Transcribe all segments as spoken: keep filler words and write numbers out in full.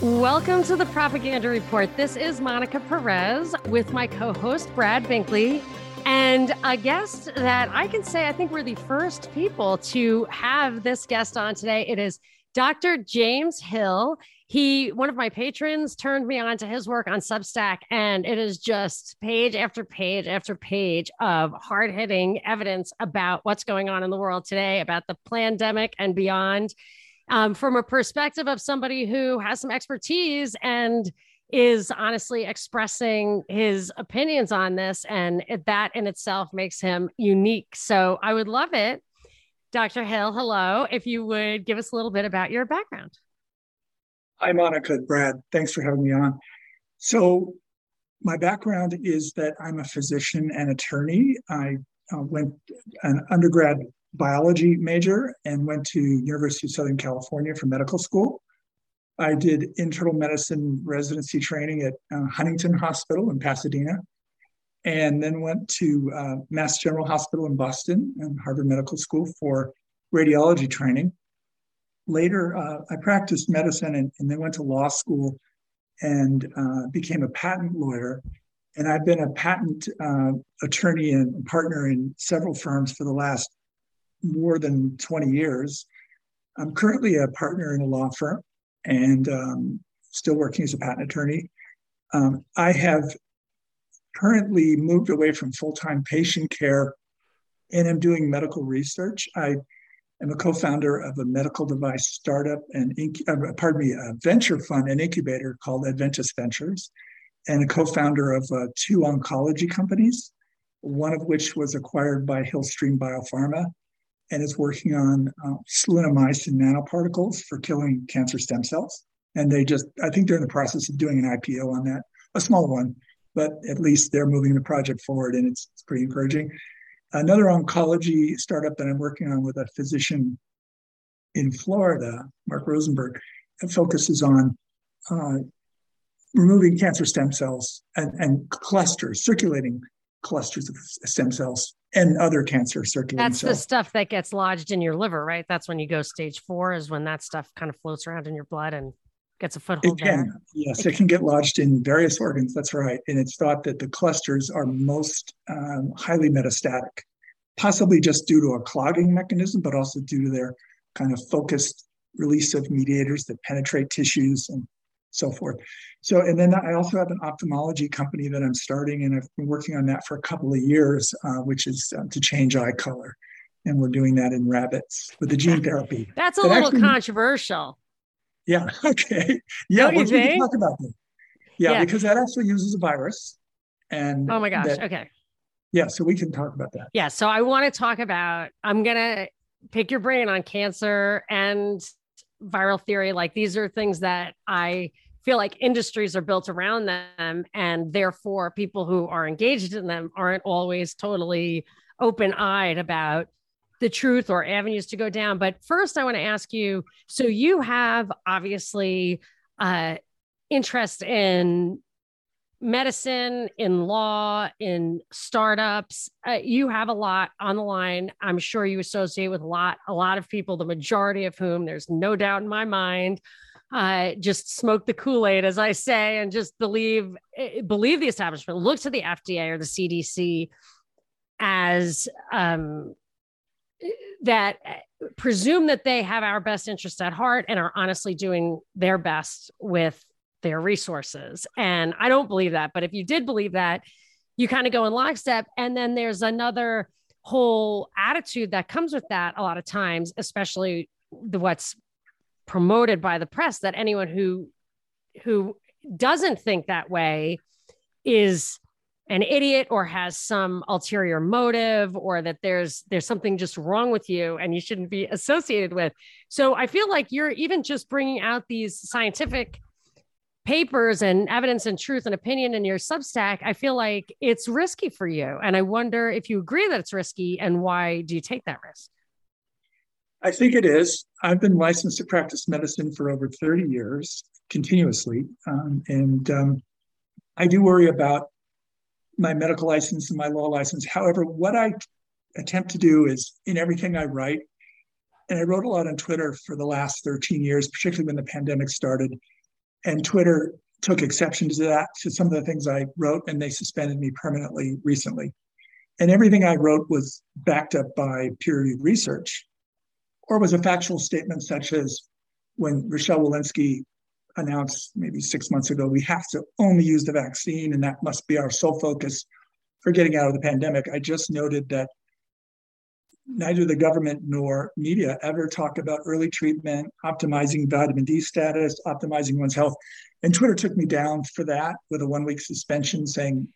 Welcome to the Propaganda Report. This is Monica Perez with my co-host, Brad Binkley, and a guest that I can say I think we're the first people to have this guest on today. It is Doctor James Hill. He, one of my patrons, turned me on to his work on Substack, and it is just page after page after page of hard-hitting evidence about what's going on in the world today, about the pandemic and beyond. Um, from a perspective of somebody who has some expertise and is honestly expressing his opinions on this, and that in itself makes him unique. So I would love it, Doctor Hill, hello, if you would give us a little bit about your background. Hi, Monica, Brad, thanks for having me on. So my background is that I'm a physician and attorney. I uh, went an undergrad biology major and went to University of Southern California for medical school. I did internal medicine residency training at uh, Huntington Hospital in Pasadena, and then went to uh, Mass General Hospital in Boston and Harvard Medical School for radiology training. Later, uh, I practiced medicine and, and then went to law school and uh, became a patent lawyer. And I've been a patent uh, attorney and partner in several firms for the last more than twenty years. I'm currently a partner in a law firm and um, still working as a patent attorney. Um, I have currently moved away from full-time patient care and am doing medical research. I am a co-founder of a medical device startup and, inc- uh, pardon me, a venture fund and incubator called Adventist Ventures, and a co-founder of uh, two oncology companies, one of which was acquired by Hillstream Biopharma, and is working on uh, salinomycin nanoparticles for killing cancer stem cells. And they just, I think they're in the process of doing an I P O on that, a small one, but at least they're moving the project forward, and it's, it's pretty encouraging. Another oncology startup that I'm working on with a physician in Florida, Mark Rosenberg, focuses on uh, removing cancer stem cells and, and clusters, circulating clusters of stem cells and other cancer circulating. That's cells. The stuff that gets lodged in your liver, right? That's when you go stage four, is when that stuff kind of floats around in your blood and gets a foothold. It can, there. yes, it, it can get lodged in various organs. That's right. And it's thought that the clusters are most um, highly metastatic, possibly just due to a clogging mechanism, but also due to their kind of focused release of mediators that penetrate tissues and so forth. So, and then I also have an ophthalmology company that I'm starting, and I've been working on that for a couple of years, uh, which is um, to change eye color. And we're doing that in rabbits with the gene therapy. That's a that little actually, controversial. Yeah. Okay. Yeah. What do you think? Talk about that. Yeah, yeah. Because that actually uses a virus. And oh my gosh. That, okay. Yeah. So we can talk about that. Yeah. So I want to talk about, I'm going to pick your brain on cancer and viral theory. Like, these are things that I feel like industries are built around them, and therefore people who are engaged in them aren't always totally open-eyed about the truth or avenues to go down. But first I want to ask you, so you have obviously uh, interest in medicine, in law, in startups. Uh, you have a lot on the line. I'm sure you associate with a lot, a lot of people, the majority of whom, there's no doubt in my mind, uh, just smoke the Kool-Aid, as I say, and just believe, believe the establishment, look to the F D A or the C D C as um, that, presume that they have our best interest at heart and are honestly doing their best with their resources. And I don't believe that, but if you did believe that, you kind of go in lockstep. And then there's another whole attitude that comes with that a lot of times, especially the what's promoted by the press, that anyone who, who doesn't think that way is an idiot or has some ulterior motive, or that there's, there's something just wrong with you and you shouldn't be associated with. So I feel like you're even just bringing out these scientific papers and evidence and truth and opinion in your Substack. I feel like it's risky for you. And I wonder if you agree that it's risky, and why do you take that risk? I think it is. I've been licensed to practice medicine for over thirty years continuously. Um, and um, I do worry about my medical license and my law license. However, what I attempt to do is, in everything I write, and I wrote a lot on Twitter for the last thirteen years, particularly when the pandemic started, and Twitter took exception to that, to some of the things I wrote, and they suspended me permanently recently. And everything I wrote was backed up by peer-reviewed research, or was a factual statement, such as when Rochelle Walensky announced maybe six months ago, we have to only use the vaccine and that must be our sole focus for getting out of the pandemic. I just noted that neither the government nor media ever talk about early treatment, optimizing vitamin D status, optimizing one's health. And Twitter took me down for that with a one-week suspension, saying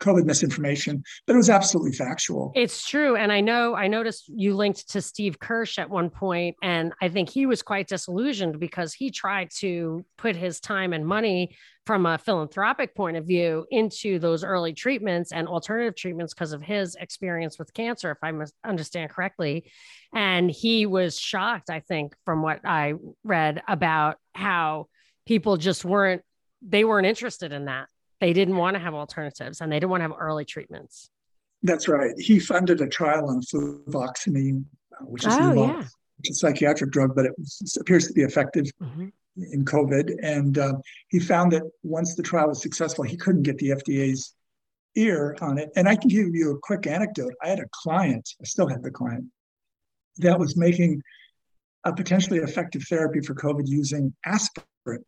COVID misinformation, but it was absolutely factual. It's true. And I know, I noticed you linked to Steve Kirsch at one point, and I think he was quite disillusioned because he tried to put his time and money from a philanthropic point of view into those early treatments and alternative treatments because of his experience with cancer, if I understand correctly. And he was shocked, I think, from what I read about how people just weren't, they weren't interested in that. They didn't want to have alternatives and they didn't want to have early treatments. That's right. He funded a trial on fluvoxamine, which is, oh, new, yeah. which is a psychiatric drug, but it was, appears to be effective mm-hmm. in COVID. And uh, he found that once the trial was successful, he couldn't get the F D A's ear on it. And I can give you a quick anecdote. I had a client, I still have the client, that was making a potentially effective therapy for COVID using aspirin.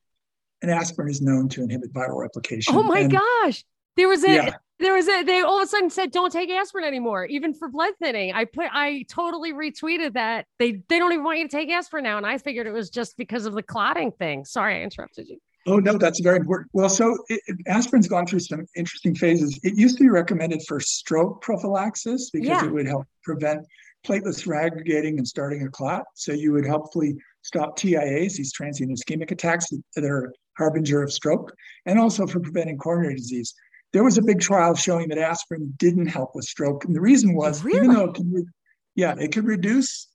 And aspirin is known to inhibit viral replication. Oh my and, gosh. There was a, yeah. there was a, they all of a sudden said, don't take aspirin anymore, even for blood thinning. I put, I totally retweeted that. They, they don't even want you to take aspirin now. And I figured it was just because of the clotting thing. Sorry, I interrupted you. Oh no, that's very important. Well, so it, aspirin's gone through some interesting phases. It used to be recommended for stroke prophylaxis because yeah. it would help prevent platelets from aggregating and starting a clot. So you would helpfully stop T I As, these transient ischemic attacks that are harbinger of stroke, and also for preventing coronary disease. There was a big trial showing that aspirin didn't help with stroke. And the reason was, really? even though it can re- yeah, it could reduce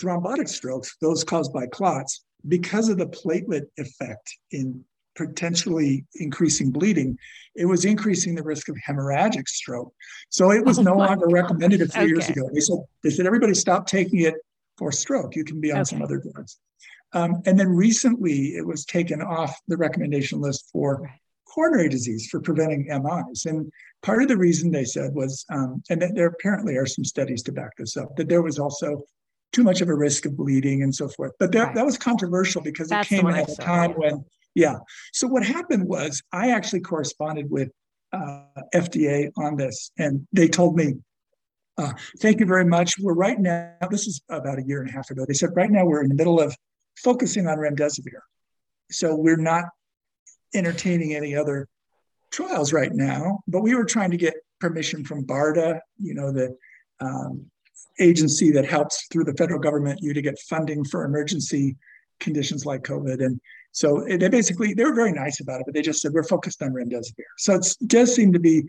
thrombotic strokes, those caused by clots, because of the platelet effect in potentially increasing bleeding, it was increasing the risk of hemorrhagic stroke. So it was oh no longer gosh. recommended a few okay. years ago. They said, they said, everybody stop taking it for stroke. You can be on okay. some other drugs. Um, and then recently it was taken off the recommendation list for coronary disease, for preventing M Is. And part of the reason they said was, um, and that there apparently are some studies to back this up, that there was also too much of a risk of bleeding and so forth. But that, right. that was controversial because That's it came at a time yeah. when, yeah. So what happened was I actually corresponded with uh, F D A on this, and they told me, uh, thank you very much. We're right now, this is about a year and a half ago. They said, right now we're in the middle of focusing on remdesivir. So we're not entertaining any other trials right now, but we were trying to get permission from BARDA, you know, the um, agency that helps through the federal government you to get funding for emergency conditions like COVID. And so they basically, they were very nice about it, but they just said, we're focused on remdesivir. So it does seem to be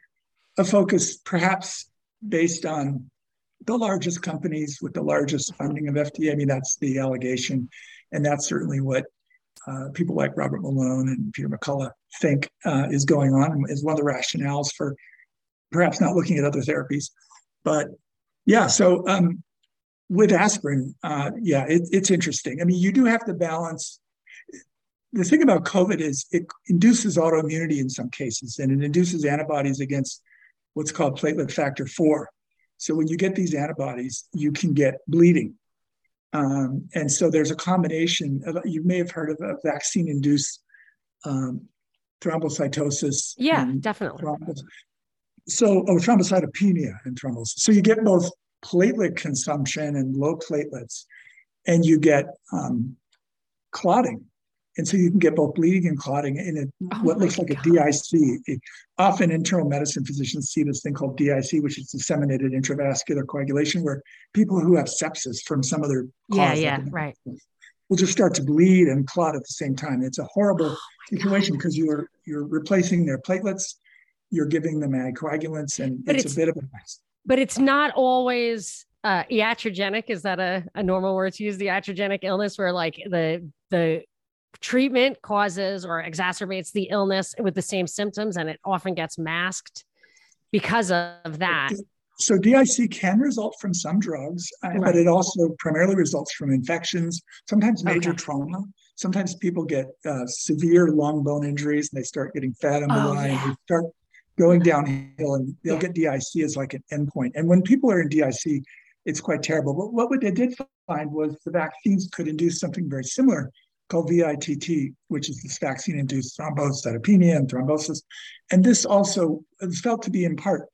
a focus perhaps based on the largest companies with the largest funding of F D A. I mean, that's the allegation. And that's certainly what uh, people like Robert Malone and Peter McCullough think uh, is going on, and is one of the rationales for perhaps not looking at other therapies. But yeah, so um, with aspirin, uh, yeah, it, it's interesting. I mean, you do have to balance. The thing about COVID is it induces autoimmunity in some cases, and it induces antibodies against what's called platelet factor four. So when you get these antibodies, you can get bleeding. Um, and so there's a combination of, you may have heard of a vaccine-induced um, thrombocytosis. Yeah, definitely. Thrombos- so, oh, thrombocytopenia and thrombosis. So you get both platelet consumption and low platelets, and you get um, clotting. And so you can get both bleeding and clotting in a, oh what looks like God. a D I C. It, often internal medicine physicians see this thing called D I C, which is disseminated intravascular coagulation, where people who have sepsis from some other cause yeah, yeah, right. will just start to bleed and clot at the same time. It's a horrible oh situation because you're you're replacing their platelets, you're giving them anticoagulants, and it's, it's a bit of a mess. But it's not always... Uh, iatrogenic, is that a, a normal word to use? The iatrogenic illness where like the the treatment causes or exacerbates the illness with the same symptoms, and it often gets masked because of that. So D I C can result from some drugs, right. but it also primarily results from infections, sometimes major okay. trauma. Sometimes people get uh, severe lung bone injuries and they start getting fat on the oh, line. Yeah. They start going downhill and they'll yeah. get D I C as like an endpoint. And when people are in D I C, it's quite terrible. But what they did find was the vaccines could induce something very similar called V I T T, which is this vaccine-induced thrombocytopenia and thrombosis. And this also is felt to be in part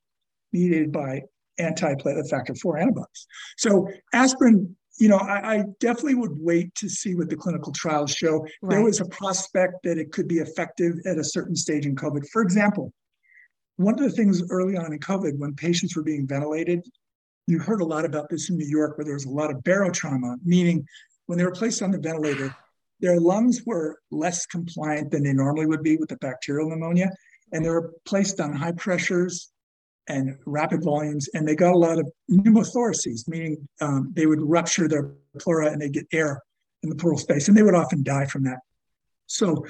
mediated by antiplatelet factor four antibodies. So aspirin, you know, I, I definitely would wait to see what the clinical trials show. Right. There was a prospect that it could be effective at a certain stage in COVID. For example, one of the things early on in COVID when patients were being ventilated, you heard a lot about this in New York where there was a lot of barotrauma, meaning when they were placed on the ventilator, their lungs were less compliant than they normally would be with the bacterial pneumonia, and they were placed on high pressures and rapid volumes, and they got a lot of pneumothoraces, meaning um, they would rupture their pleura and they'd get air in the pleural space, and they would often die from that. So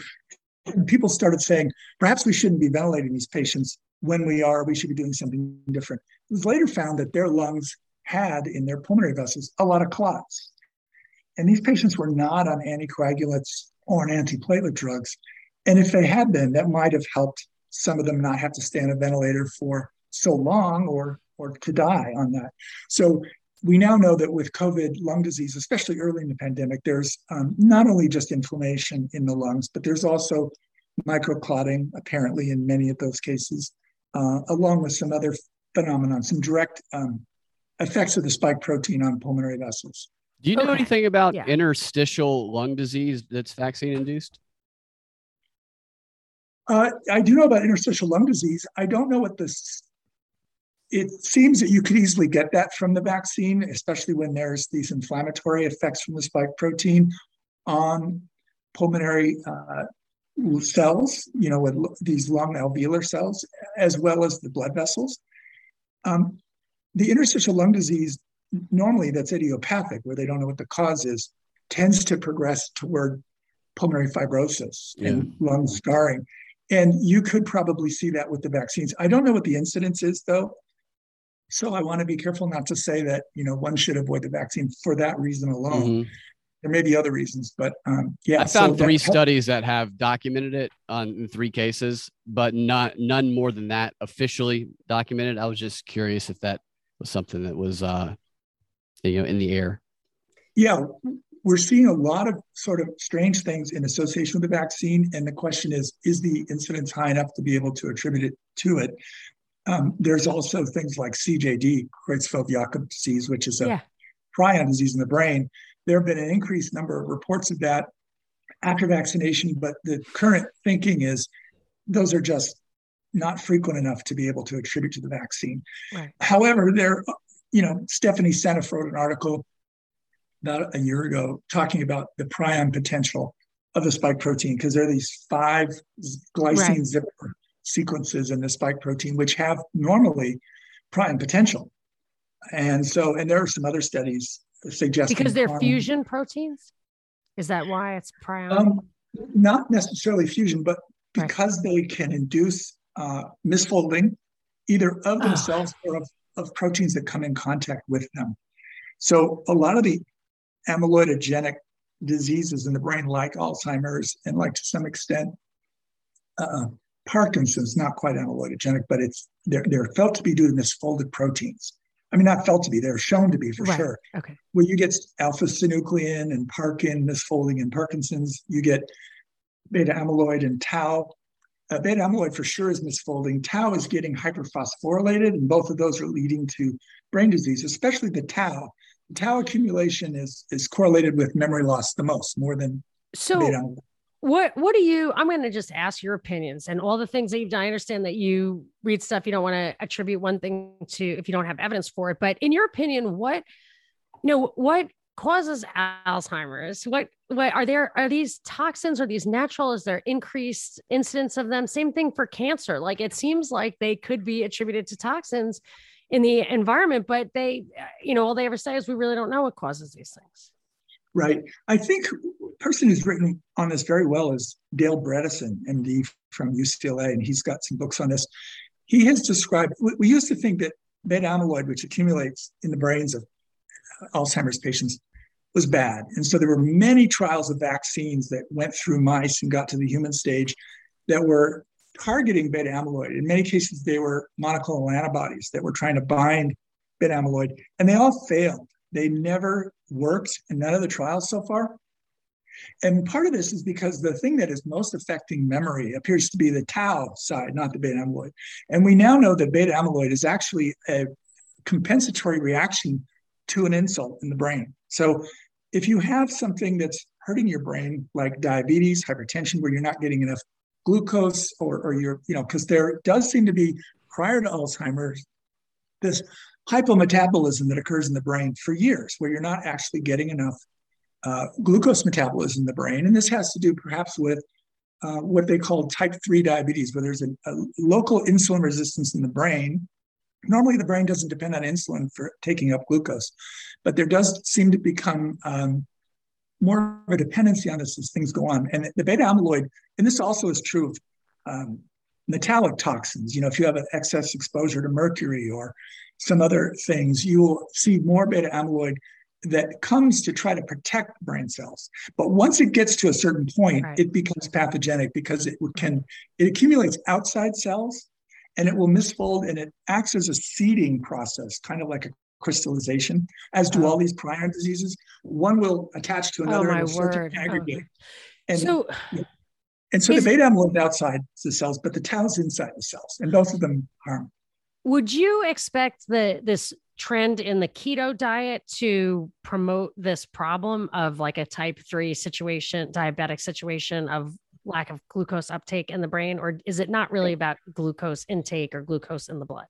people started saying, perhaps we shouldn't be ventilating these patients. When we are, we should be doing something different. It was later found that their lungs had in their pulmonary vessels a lot of clots. And these patients were not on anticoagulants or on antiplatelet drugs. And if they had been, that might have helped some of them not have to stay on a ventilator for so long or, or to die on that. So we now know that with COVID lung disease, especially early in the pandemic, there's um, not only just inflammation in the lungs, but there's also microclotting apparently in many of those cases, uh, along with some other phenomenon, some direct um, effects of the spike protein on pulmonary vessels. Do you know okay. anything about yeah. interstitial lung disease that's vaccine-induced? Uh, I do know about interstitial lung disease. I don't know what this... It seems that you could easily get that from the vaccine, especially when there's these inflammatory effects from the spike protein on pulmonary uh, cells, you know, with l- these lung alveolar cells, as well as the blood vessels. Um, the interstitial lung disease normally that's idiopathic, where they don't know what the cause is, tends to progress toward pulmonary fibrosis yeah. and lung scarring. And you could probably see that with the vaccines. I don't know what the incidence is, though. So I want to be careful not to say that, you know, one should avoid the vaccine for that reason alone. Mm-hmm. There may be other reasons, but um, yeah. I found so three that- studies that have documented it on three cases, but not none more than that officially documented. I was just curious if that was something that was uh, you know, in the air. Yeah, we're seeing a lot of sort of strange things in association with the vaccine. And the question is, is the incidence high enough to be able to attribute it to it? Um, there's also things like C J D, Creutzfeldt-Jakob disease, which is a yeah. prion disease in the brain. There have been an increased number of reports of that after vaccination, but the current thinking is those are just not frequent enough to be able to attribute to the vaccine. Right. However, there, you know, Stephanie Seneff wrote an article about a year ago talking about the prion potential of the spike protein, because there are these five glycine right. zipper sequences in the spike protein, which have normally prion potential. And so, and there are some other studies suggesting— Because they're prion. fusion proteins? Is that why it's prion? Um, not necessarily fusion, but because right. they can induce uh, misfolding either of themselves oh. or of, of proteins that come in contact with them. So a lot of the amyloidogenic diseases in the brain, like Alzheimer's and like to some extent uh, Parkinson's, not quite amyloidogenic, but it's they're, they're felt to be due to misfolded proteins. I mean, not felt to be, they're shown to be for right. sure. Okay. When you get alpha-synuclein and Parkin misfolding in Parkinson's, you get beta amyloid and tau. Uh, beta amyloid for sure is misfolding. Tau is getting hyperphosphorylated, and both of those are leading to brain disease, especially the tau. Tau accumulation is is correlated with memory loss the most, more than so. Beta amyloid. What what do you? I'm going to just ask your opinions and all the things that you've done. I understand that you read stuff you don't want to attribute one thing to if you don't have evidence for it. But in your opinion, what you know, what causes Alzheimer's? What what are there? Are these toxins? Are these natural? Is there increased incidence of them? Same thing for cancer. Like it seems like they could be attributed to toxins in the environment, but they, you know, all they ever say is we really don't know what causes these things. Right. I think the person who's written on this very well is Dale Bredesen, M D from U C L A, and he's got some books on this. He has described, we used to think that beta amyloid, which accumulates in the brains of Alzheimer's patients, was bad. And so there were many trials of vaccines that went through mice and got to the human stage that were targeting beta amyloid. In many cases, they were monoclonal antibodies that were trying to bind beta amyloid, and they all failed. They never worked in none of the trials so far. And part of this is because the thing that is most affecting memory appears to be the tau side, not the beta amyloid. And we now know that beta amyloid is actually a compensatory reaction to an insult in the brain. So if you have something that's hurting your brain, like diabetes, hypertension, where you're not getting enough glucose, or, or you're, you know, because there does seem to be, prior to Alzheimer's, this hypometabolism that occurs in the brain for years, where you're not actually getting enough Uh, glucose metabolism in the brain. And this has to do perhaps with uh, what they call type three diabetes, where there's a, a local insulin resistance in the brain. Normally the brain doesn't depend on insulin for taking up glucose, but there does seem to become um, more of a dependency on this as things go on. And the beta amyloid, and this also is true of um, metallic toxins. You know, if you have an excess exposure to mercury or some other things, you will see more beta amyloid that comes to try to protect brain cells. But once it gets to a certain point, right, it becomes pathogenic because it can, it accumulates outside cells and it will misfold, and it acts as a seeding process, kind of like a crystallization, as do oh. all these prion diseases. One will attach to another oh, and will start to aggregate. Oh. And so, yeah. and so is, the beta amyloid outside the cells, but the tau's inside the cells, and both of them harm. Would you expect the this trend in the keto diet to promote this problem of like a type three situation, diabetic situation of lack of glucose uptake in the brain? Or is it not really about glucose intake or glucose in the blood?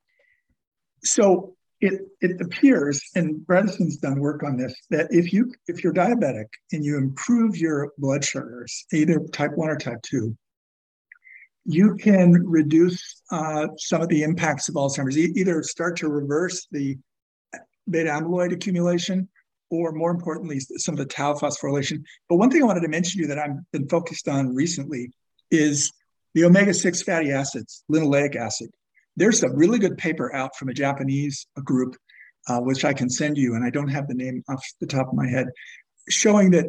So it, it appears, and Bredesen's done work on this, that if you, if you're diabetic and you improve your blood sugars, either type one or type two, you can reduce uh, some of the impacts of Alzheimer's, e- either start to reverse the beta amyloid accumulation, or more importantly, some of the tau phosphorylation. But one thing I wanted to mention to you that I've been focused on recently is the omega six fatty acids, linoleic acid. There's a really good paper out from a Japanese group, uh, which I can send you, and I don't have the name off the top of my head, showing that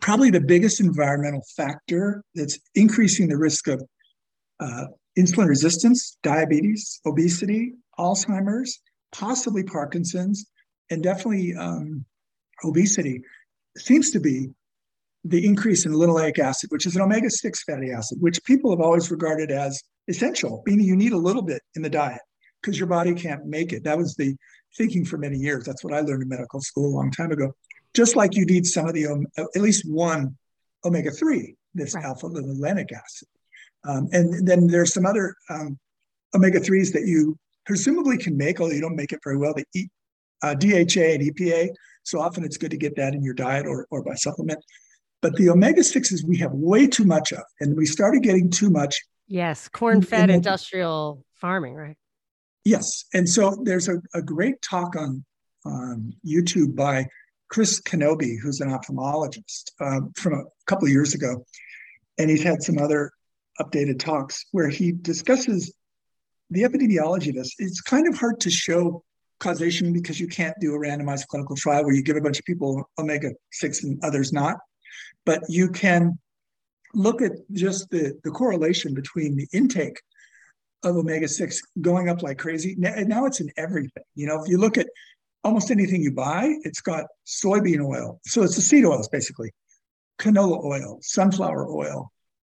probably the biggest environmental factor that's increasing the risk of uh, insulin resistance, diabetes, obesity, Alzheimer's, possibly Parkinson's, and definitely um, obesity, seems to be the increase in linoleic acid, which is an omega six fatty acid, which people have always regarded as essential, meaning you need a little bit in the diet because your body can't make it. That was the thinking for many years. That's what I learned in medical school a long time ago. Just like you need some of the, um, at least one omega three, this right. alpha-linolenic acid. Um, and then there's some other um, omega threes that you presumably can make, although you don't make it very well, the e, uh, D H A and E P A. So often it's good to get that in your diet or, or by supplement. But the omega sixes we have way too much of, and we started getting too much. Yes, corn-fed in, in industrial the, farming, right? Yes. And so there's a, a great talk on, on YouTube by Chris Kenobi, who's an ophthalmologist uh, from a couple of years ago. And he's had some other updated talks where he discusses the epidemiology of this. It's kind of hard to show causation because you can't do a randomized clinical trial where you give a bunch of people omega six and others not. But you can look at just the, the correlation between the intake of omega six going up like crazy. Now, now it's in everything. You know, if you look at almost anything you buy, it's got soybean oil. So it's the seed oils, basically. Canola oil, sunflower oil,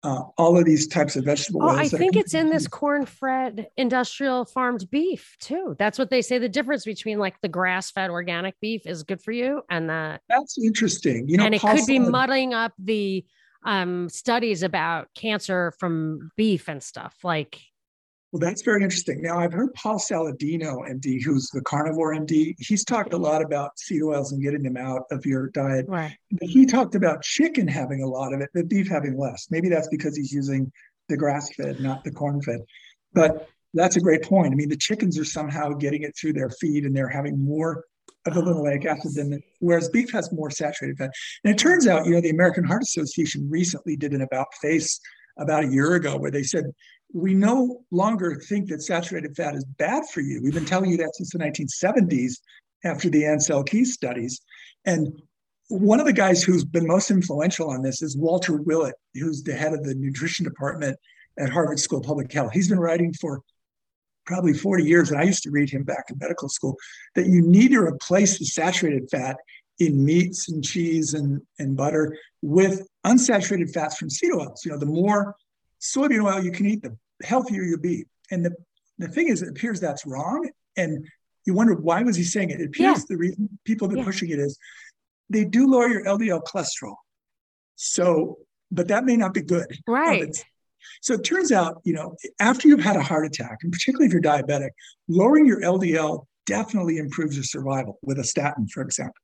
Uh, all of these types of vegetable oils. Oh, I think it's in this corn-fed industrial farmed beef too. That's what they say. The difference between like the grass-fed organic beef is good for you, and the that's interesting. You know, and it could be muddling up the um, studies about cancer from beef and stuff. Like, well, that's very interesting. Now, I've heard Paul Saladino, M D, who's the carnivore M D. He's talked a lot about seed oils and getting them out of your diet. Right. But he talked about chicken having a lot of it, but beef having less. Maybe that's because he's using the grass-fed, not the corn-fed. But that's a great point. I mean, the chickens are somehow getting it through their feed, and they're having more of the linoleic acid than the, whereas beef has more saturated fat. And it turns out, you know, the American Heart Association recently did an about-face about a year ago where they said, we no longer think that saturated fat is bad for you. We've been telling you that since the nineteen seventies after the Ansel Keys studies. And One of the guys who's been most influential on this is Walter Willett, who's the head of the nutrition department at Harvard School of Public Health. He's been writing for probably forty years, and I used to read him back in medical school, that you need to replace the saturated fat in meats and cheese and, and butter with unsaturated fats from seed oils. You know, the more soybean oil you can eat, the healthier you'll be. And the, the thing is, it appears that's wrong. And you wonder, why was he saying it? It appears yeah. the reason people have been yeah. pushing it is they do lower your L D L cholesterol. So, but that may not be good. Right. Um, so it turns out, you know, after you've had a heart attack, and particularly if you're diabetic, lowering your L D L definitely improves your survival with a statin, for example.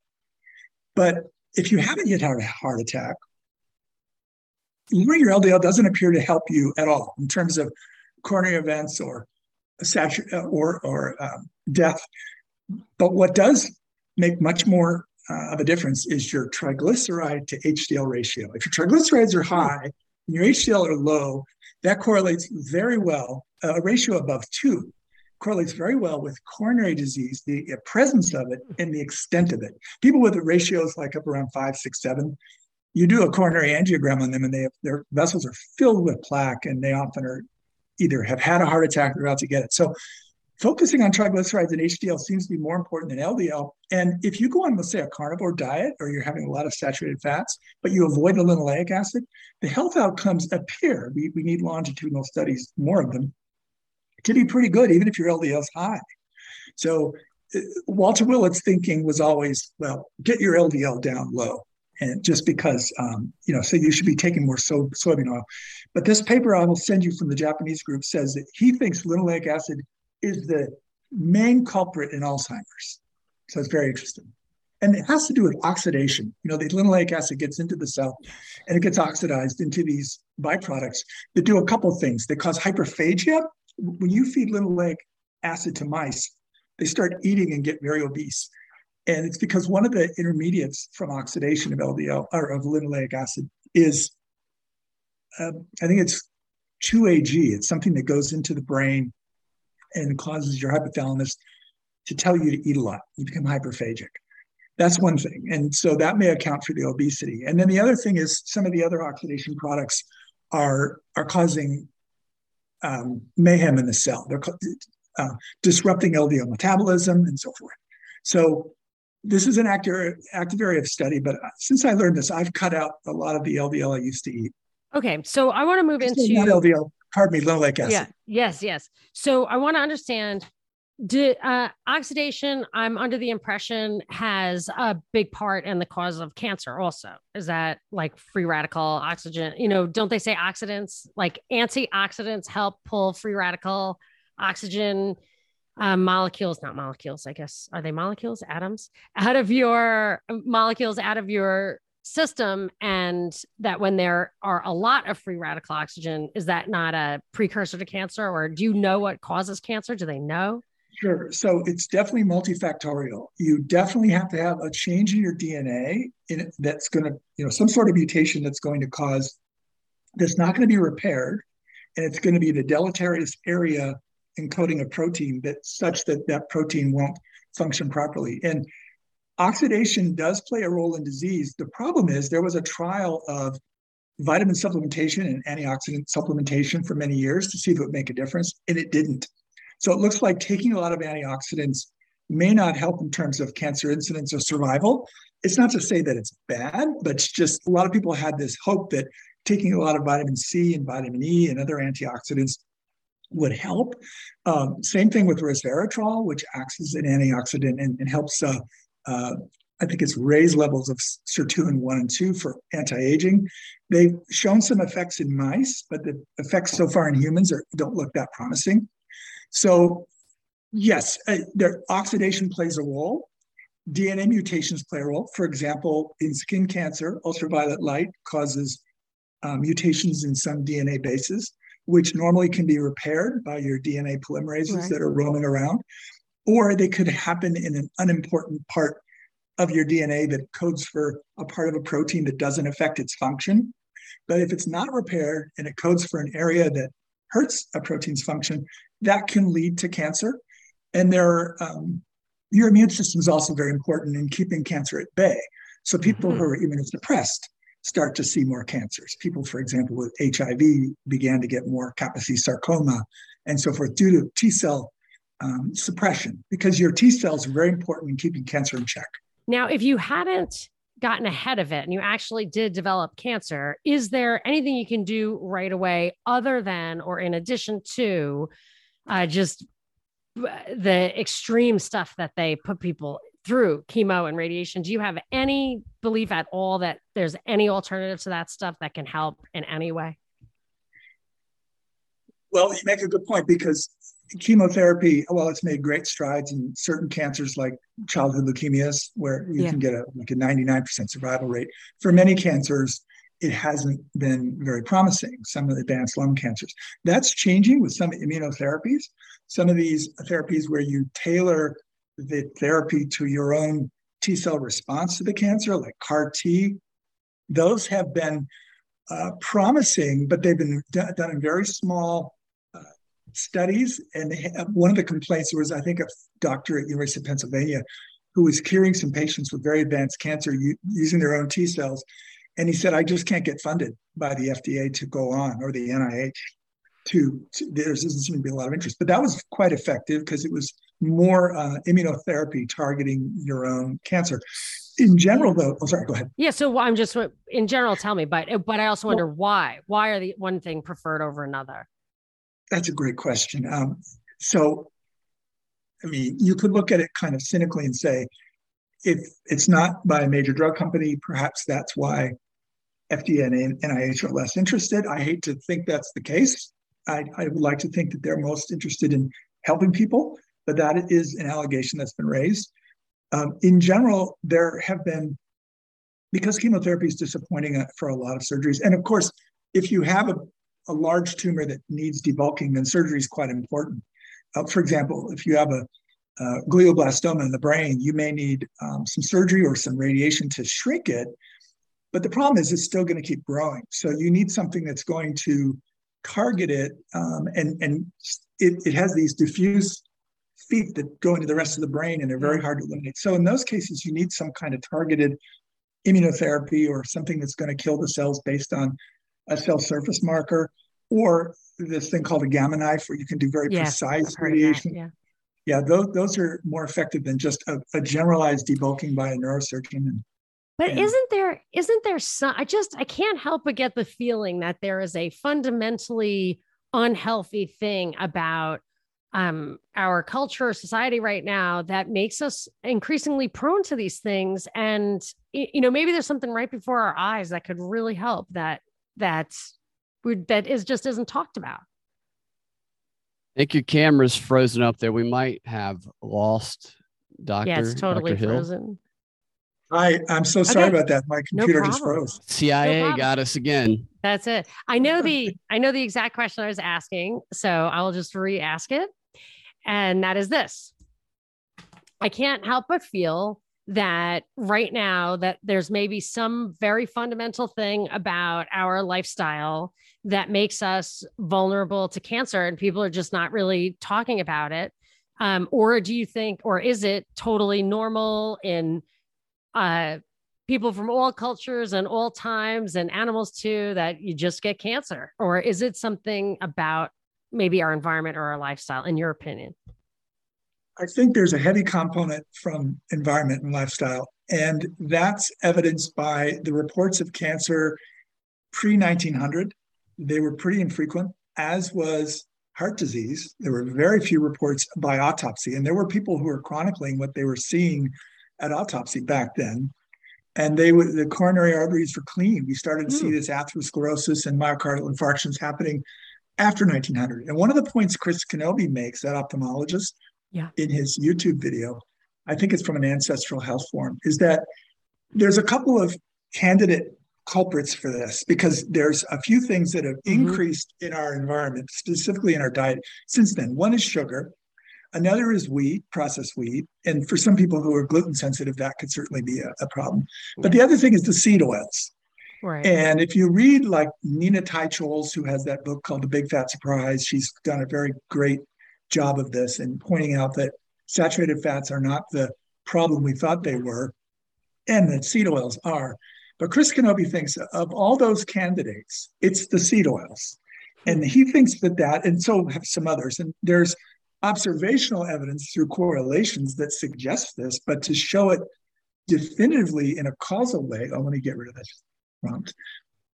But if you haven't yet had a heart attack, lowering your L D L doesn't appear to help you at all in terms of coronary events or or, or um, death. But what does make much more uh, of a difference is your triglyceride to H D L ratio. If your triglycerides are high and your H D L are low, that correlates very well. Uh, a ratio above two correlates very well with coronary disease, the presence of it and the extent of it. People with ratios like up around five, six, seven, you do a coronary angiogram on them and they have, their vessels are filled with plaque, and they often are either have had a heart attack or about to get it. So focusing on triglycerides and H D L seems to be more important than L D L. And if you go on, let's say, a carnivore diet, or you're having a lot of saturated fats, but you avoid the linoleic acid, the health outcomes appear, we, we need longitudinal studies, more of them, to be pretty good, even if your L D L is high. So uh, Walter Willett's thinking was always, well, get your L D L down low. And just because, um, you know, so you should be taking more so- soybean oil. But this paper I will send you from the Japanese group says that he thinks linoleic acid is the main culprit in Alzheimer's. So it's very interesting. And it has to do with oxidation. You know, the linoleic acid gets into the cell and it gets oxidized into these byproducts that do a couple of things. They cause hyperphagia. When you feed linoleic acid to mice, they start eating and get very obese. And it's because one of the intermediates from oxidation of L D L or of linoleic acid is, um, I think it's two A G. It's something that goes into the brain and causes your hypothalamus to tell you to eat a lot. You become hyperphagic. That's one thing. And so that may account for the obesity. And then the other thing is some of the other oxidation products are, are causing um, mayhem in the cell. They're uh, disrupting L D L metabolism and so forth. So this is an active, active area of study, but since I learned this, I've cut out a lot of the L D L I used to eat. Okay, so I want to move into... Not L D L, pardon me, linoleic acid. Yeah, yes, yes. So I want to understand, did, uh, oxidation, I'm under the impression, has a big part in the cause of cancer also. Is that like free radical oxygen? You know, don't they say oxidants, like antioxidants help pull free radical oxygen... Uh, molecules, not molecules, I guess. Are they molecules, atoms? Out of your molecules, out of your system. And that when there are a lot of free radical oxygen, is that not a precursor to cancer? Or do you know what causes cancer? Do they know? Sure. So it's definitely multifactorial. You definitely have to have a change in your D N A in, that's going to, you know, some sort of mutation that's going to cause, that's not going to be repaired. And it's going to be the deleterious area encoding a protein that such that that protein won't function properly. And oxidation does play a role in disease. The problem is there was a trial of vitamin supplementation and antioxidant supplementation for many years to see if it would make a difference, and it didn't. So it looks like taking a lot of antioxidants may not help in terms of cancer incidence or survival. It's not to say that it's bad, but it's just a lot of people had this hope that taking a lot of vitamin C and vitamin E and other antioxidants would help. Um, same thing with resveratrol, which acts as an antioxidant and, and helps, uh, uh, I think it's raise levels of sirtuin one and two for anti-aging. They've shown some effects in mice, but the effects so far in humans are, don't look that promising. So yes, uh, their oxidation plays a role. D N A mutations play a role. For example, in skin cancer, ultraviolet light causes uh, mutations in some D N A bases, which normally can be repaired by your D N A polymerases right. that are roaming around, or they could happen in an unimportant part of your D N A that codes for a part of a protein that doesn't affect its function. But if it's not repaired and it codes for an area that hurts a protein's function, that can lead to cancer. And there are, um, your immune system is also very important in keeping cancer at bay. So people who are immunosuppressed start to see more cancers. People, for example, with H I V began to get more Kaposi sarcoma and so forth due to T cell um, suppression, because your T cells are very important in keeping cancer in check. Now, if you hadn't gotten ahead of it and you actually did develop cancer, is there anything you can do right away other than or in addition to uh, just the extreme stuff that they put people through, chemo and radiation? Do you have any belief at all that there's any alternative to that stuff that can help in any way? Well, you make a good point, because chemotherapy, well, it's made great strides in certain cancers like childhood leukemias, where you yeah. can get a, like a ninety-nine percent survival rate. For many cancers, it hasn't been very promising, some of the advanced lung cancers. That's changing with some immunotherapies. Some of these therapies where you tailor the therapy to your own T cell response to the cancer, like CAR T, those have been uh, promising, but they've been d- done in very small uh, studies. And they ha- one of the complaints was, I think, a doctor at University of Pennsylvania who was curing some patients with very advanced cancer u- using their own T cells. And he said, I just can't get funded by the F D A to go on, or the N I H. To, to there doesn't seem to be a lot of interest. But that was quite effective because it was more uh, immunotherapy targeting your own cancer. In general, though, oh, sorry, go ahead. Yeah, so I'm just, in general, tell me, but but I also wonder well, why. Why are the one thing preferred over another? That's a great question. Um, so, I mean, you could look at it kind of cynically and say, if it's not by a major drug company, perhaps that's why F D A and N I H are less interested. I hate to think that's the case. I, I would like to think that they're most interested in helping people, but that is an allegation that's been raised. Um, in general, there have been, because chemotherapy is disappointing for a lot of surgeries, and of course, if you have a, a large tumor that needs debulking, then surgery is quite important. Uh, for example, if you have a uh, glioblastoma in the brain, you may need um, some surgery or some radiation to shrink it, but the problem is it's still going to keep growing. So you need something that's going to target it, um, and and it, it has these diffuse feet that go into the rest of the brain, and they're very hard to eliminate. So in those cases, you need some kind of targeted immunotherapy or something that's going to kill the cells based on a cell surface marker, or this thing called a gamma knife, where you can do very yeah, precise radiation. That, yeah, yeah, those those are more effective than just a, a generalized debulking by a neurosurgeon. And, But isn't there, isn't there some, I just, I can't help but get the feeling that there is a fundamentally unhealthy thing about um, our culture, society right now that makes us increasingly prone to these things. And, you know, maybe there's something right before our eyes that could really help that, that, that is just isn't talked about. I think your camera's frozen up there. We might have lost Doctor Yeah, it's totally frozen. I, I'm so sorry okay. about that. My computer no just froze. C I A no got us again. That's it. I know the I know the exact question I was asking, so I'll just re-ask it. And that is this. I can't help but feel that right now that there's maybe some very fundamental thing about our lifestyle that makes us vulnerable to cancer, and people are just not really talking about it. Um, or do you think, or is it totally normal in uh, people from all cultures and all times and animals too, that you just get cancer? Or is it something about maybe our environment or our lifestyle, in your opinion? I think there's a heavy component from environment and lifestyle, and that's evidenced by the reports of cancer pre nineteen hundred. They were pretty infrequent, as was heart disease. There were very few reports by autopsy, and there were people who were chronicling what they were seeing at autopsy back then, and they would, the coronary arteries were clean. We started to mm. see this atherosclerosis and myocardial infarctions happening after nineteen hundred. And one of the points Chris Kenobi makes, that ophthalmologist, yeah. in his YouTube video, I think it's from an ancestral health forum, is that there's a couple of candidate culprits for this, because there's a few things that have mm-hmm. increased in our environment, specifically in our diet since then. One is sugar. Another is wheat, processed wheat. And for some people who are gluten sensitive, that could certainly be a, a problem. But the other thing is the seed oils. Right. And if you read like Nina Teicholz, who has that book called The Big Fat Surprise, she's done a very great job of this and pointing out that saturated fats are not the problem we thought they were. and the seed oils are. But Chris Kenobi thinks of all those candidates, it's the seed oils. And he thinks that that, and so have some others. And there's observational evidence through correlations that suggests this, but to show it definitively in a causal way, I want to get rid of this prompt,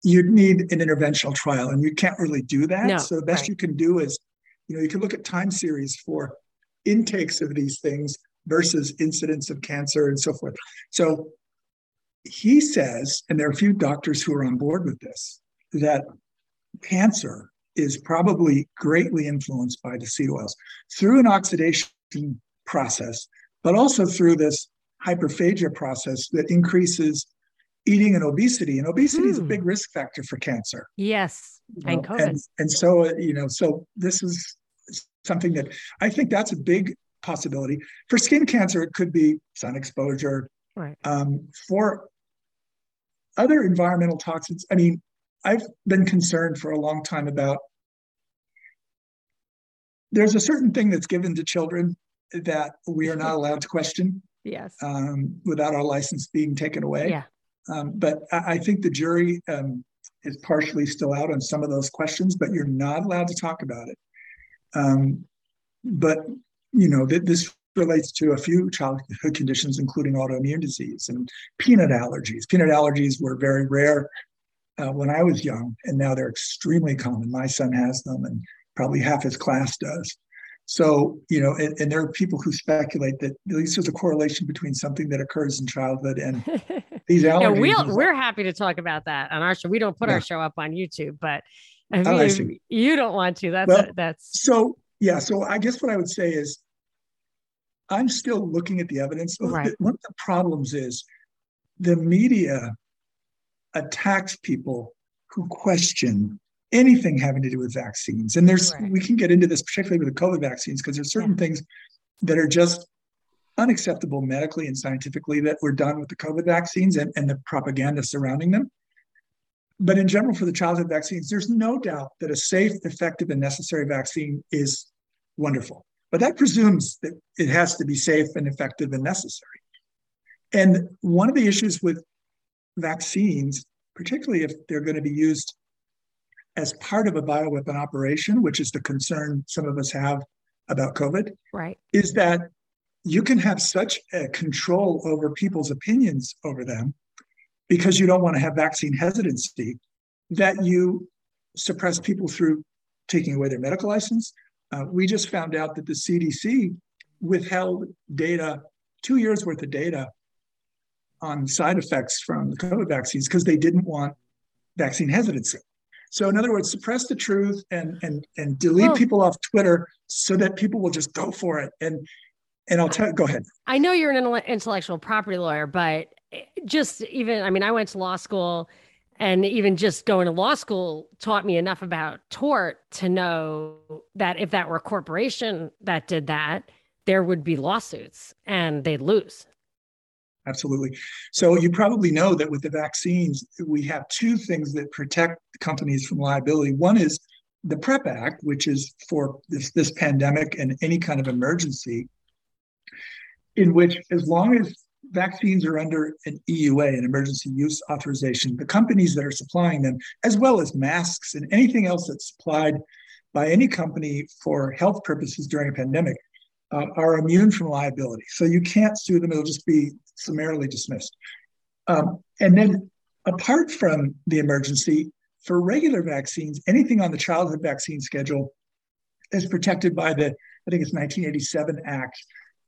you'd need an interventional trial, and you can't really do that. No, so the best right. you can do is, you know, you can look at time series for intakes of these things versus incidence of cancer and so forth. So he says, and there are a few doctors who are on board with this, that cancer is probably greatly influenced by the seed oils through an oxidation process, but also through this hyperphagia process that increases eating and obesity. And obesity mm. is a big risk factor for cancer. Yes, you know, and COVID. And, and so, you know, so this is something that I think that's a big possibility. For skin cancer, it could be sun exposure. Right. Um, for other environmental toxins, I mean, I've been concerned for a long time about, there's a certain thing that's given to children that we are not allowed to question. Yes. Um, without our license being taken away. Yeah. Um, but I, I think the jury um, is partially still out on some of those questions, but you're not allowed to talk about it. Um, but, you know, th- this relates to a few childhood conditions, including autoimmune disease and peanut allergies. Peanut allergies were very rare uh, when I was young, and now they're extremely common. My son has them, and probably half his class does. So, you know, and, and there are people who speculate that at least there's a correlation between something that occurs in childhood and these allergies. Yeah, we'll, we're happy to talk about that on our show. We don't put yeah. our show up on YouTube, but I mean, oh, I see. You don't want to. That's well, a, that's so. Yeah. So I guess what I would say is I'm still looking at the evidence. Right. One of the problems is the media attacks people who question anything having to do with vaccines. And there's, right. we can get into this, particularly with the COVID vaccines, because there's certain yeah. things that are just unacceptable medically and scientifically that were done with the COVID vaccines and, and the propaganda surrounding them. But in general, for the childhood vaccines, there's no doubt that a safe, effective, and necessary vaccine is wonderful. But that presumes that it has to be safe and effective and necessary. And one of the issues with vaccines, particularly if they're going to be used as part of a bioweapon operation, which is the concern some of us have about COVID, right. is that you can have such a control over people's opinions over them because you don't want to have vaccine hesitancy that you suppress people through taking away their medical license. Uh, we just found out that the C D C withheld data, two years worth of data on side effects from the COVID vaccines because they didn't want vaccine hesitancy. So in other words, suppress the truth and and and delete oh. people off Twitter so that people will just go for it. And and I'll tell you, go ahead. I know you're an intellectual property lawyer, but just even, I mean, I went to law school, and even just going to law school taught me enough about tort to know that if that were a corporation that did that, there would be lawsuits and they'd lose. Absolutely. So you probably know that with the vaccines, we have two things that protect companies from liability. One is the PrEP Act, which is for this, this pandemic and any kind of emergency, in which as long as vaccines are under an E U A, an emergency use authorization, the companies that are supplying them, as well as masks and anything else that's supplied by any company for health purposes during a pandemic, uh, are immune from liability. So you can't sue them. It'll just be summarily dismissed. Um, and then apart from the emergency, for regular vaccines, anything on the childhood vaccine schedule is protected by the, I think it's nineteen eighty-seven Act,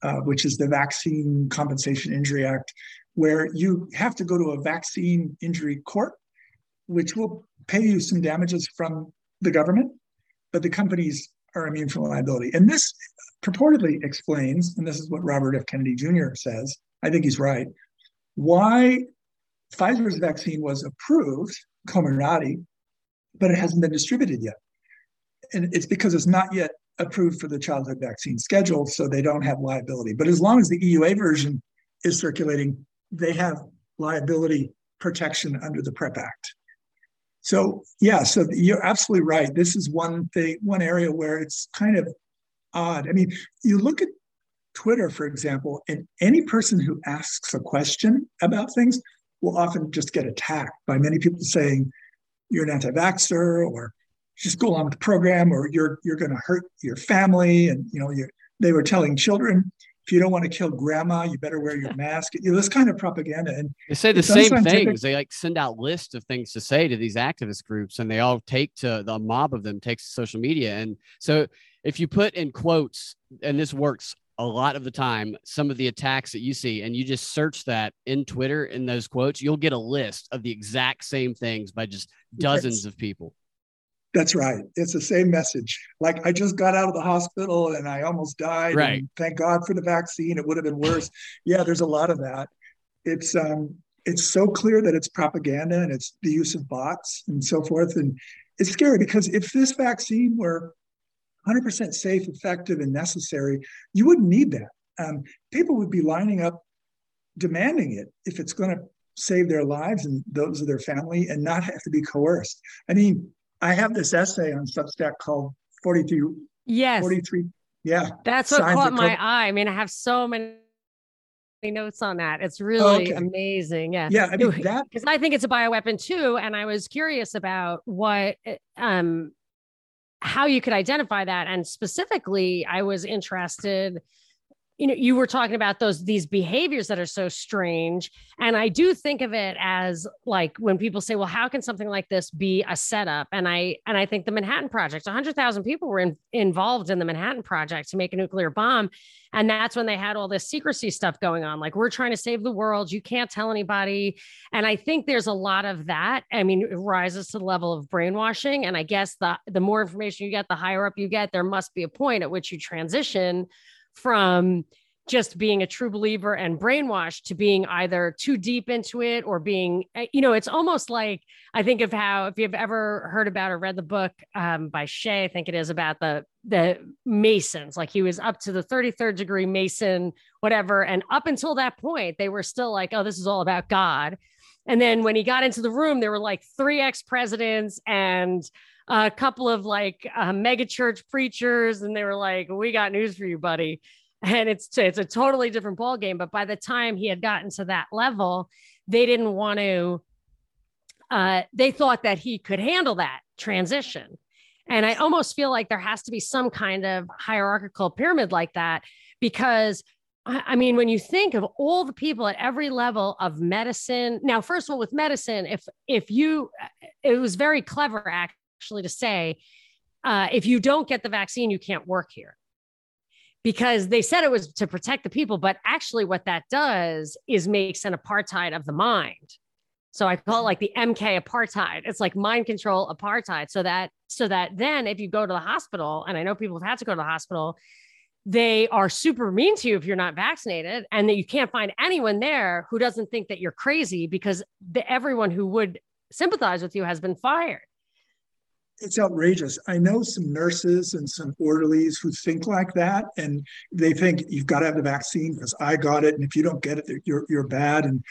uh, which is the Vaccine Compensation Injury Act, where you have to go to a vaccine injury court, which will pay you some damages from the government, but the companies are immune from liability. And this purportedly explains, and this is what Robert F. Kennedy Junior says, I think he's right, why Pfizer's vaccine was approved, Comirnaty, but it hasn't been distributed yet. And it's because it's not yet approved for the childhood vaccine schedule, so they don't have liability. But as long as the E U A version is circulating, they have liability protection under the PrEP Act. So, yeah, so you're absolutely right. This is one thing, one area where it's kind of odd. I mean, you look at Twitter, for example, and any person who asks a question about things will often just get attacked by many people saying, you're an anti-vaxxer, or just go along with the program, or you're you're going to hurt your family. And, you know, you they were telling children, if you don't want to kill grandma, you better wear your mask. You know, this kind of propaganda. And they say the same things. They like send out lists of things to say to these activist groups, and they all take to the mob of them takes to social media. And so if you put in quotes, and this works a lot of the time, some of the attacks that you see, and you just search that in Twitter in those quotes, you'll get a list of the exact same things by just dozens that's, of people. That's right. It's the same message. Like, I just got out of the hospital and I almost died. Right. And thank God for the vaccine. It would have been worse. Yeah, there's a lot of that. It's um, it's so clear that it's propaganda, and it's the use of bots and so forth. And it's scary, because if this vaccine were one hundred percent safe, effective, and necessary, you wouldn't need that. Um, people would be lining up demanding it if it's going to save their lives and those of their family, and not have to be coerced. I mean, I have this essay on Substack called forty-three. Yes. forty-three. Yeah. That's what caught my eye. I mean, I have so many notes on that. It's really okay. Amazing. Yeah. Yeah. I mean, that, because I think it's a bioweapon too. And I was curious about what, um, how you could identify that. And specifically, I was interested, you know, you were talking about those, these behaviors that are so strange. And I do think of it as like, when people say, well, how can something like this be a setup? And I, and I think the Manhattan Project, one hundred thousand people were in, involved in the Manhattan Project to make a nuclear bomb. And that's when they had all this secrecy stuff going on. Like, we're trying to save the world. You can't tell anybody. And I think there's a lot of that. I mean, it rises to the level of brainwashing. And I guess the, the more information you get, the higher up you get, there must be a point at which you transition from just being a true believer and brainwashed to being either too deep into it, or being, you know, it's almost like, I think of how, if you've ever heard about or read the book um, by Shea, I think it is, about the, the Masons, like he was up to the thirty-third degree Mason, whatever. And up until that point, they were still like, oh, this is all about God. And then when he got into the room, there were like three ex-presidents and a couple of like uh, mega church preachers. And they were like, we got news for you, buddy. And it's, it's a totally different ball game. But by the time he had gotten to that level, they didn't want to, uh, they thought that he could handle that transition. And I almost feel like there has to be some kind of hierarchical pyramid like that, because I mean, when you think of all the people at every level of medicine, now, first of all, with medicine, if, if you, it was very clever actually to say, uh, if you don't get the vaccine, you can't work here, because they said it was to protect the people, but actually what that does is makes an apartheid of the mind. So I call it like the M K apartheid. It's like mind control apartheid. So that, so that then if you go to the hospital, and I know people have had to go to the hospital, they are super mean to you if you're not vaccinated, and that you can't find anyone there who doesn't think that you're crazy, because the, everyone who would sympathize with you has been fired. It's outrageous. I know some nurses and some orderlies who think like that, and they think you've got to have the vaccine because I got it, and if you don't get it, you're you're bad. And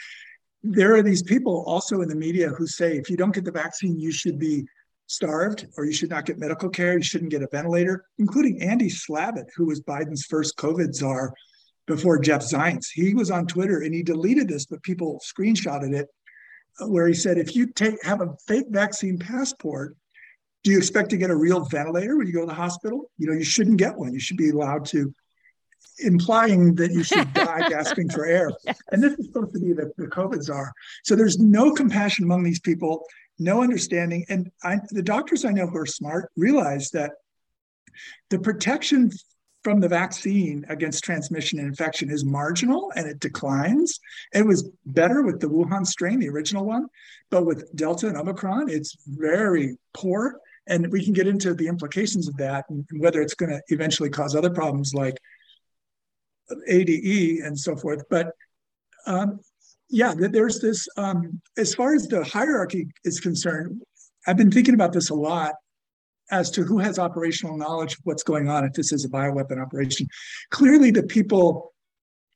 there are these people also in the media who say if you don't get the vaccine, you should be starved, or you should not get medical care, you shouldn't get a ventilator, including Andy Slavitt, who was Biden's first COVID czar before Jeff Zients. He was on Twitter and he deleted this, but people screenshotted it, where he said, if you take have a fake vaccine passport, do you expect to get a real ventilator when you go to the hospital? You know, you shouldn't get one. You should be allowed to, implying that you should die gasping for air. Yes. And this is supposed to be the, the COVID czar. So there's no compassion among these people, no understanding. And I, the doctors I know who are smart realize that the protection from the vaccine against transmission and infection is marginal, and it declines. It was better with the Wuhan strain, the original one, but with Delta and Omicron, it's very poor. And we can get into the implications of that and whether it's going to eventually cause other problems like A D E and so forth. But um, yeah, there's this, um, as far as the hierarchy is concerned, I've been thinking about this a lot as to who has operational knowledge of what's going on if this is a bioweapon operation. Clearly the people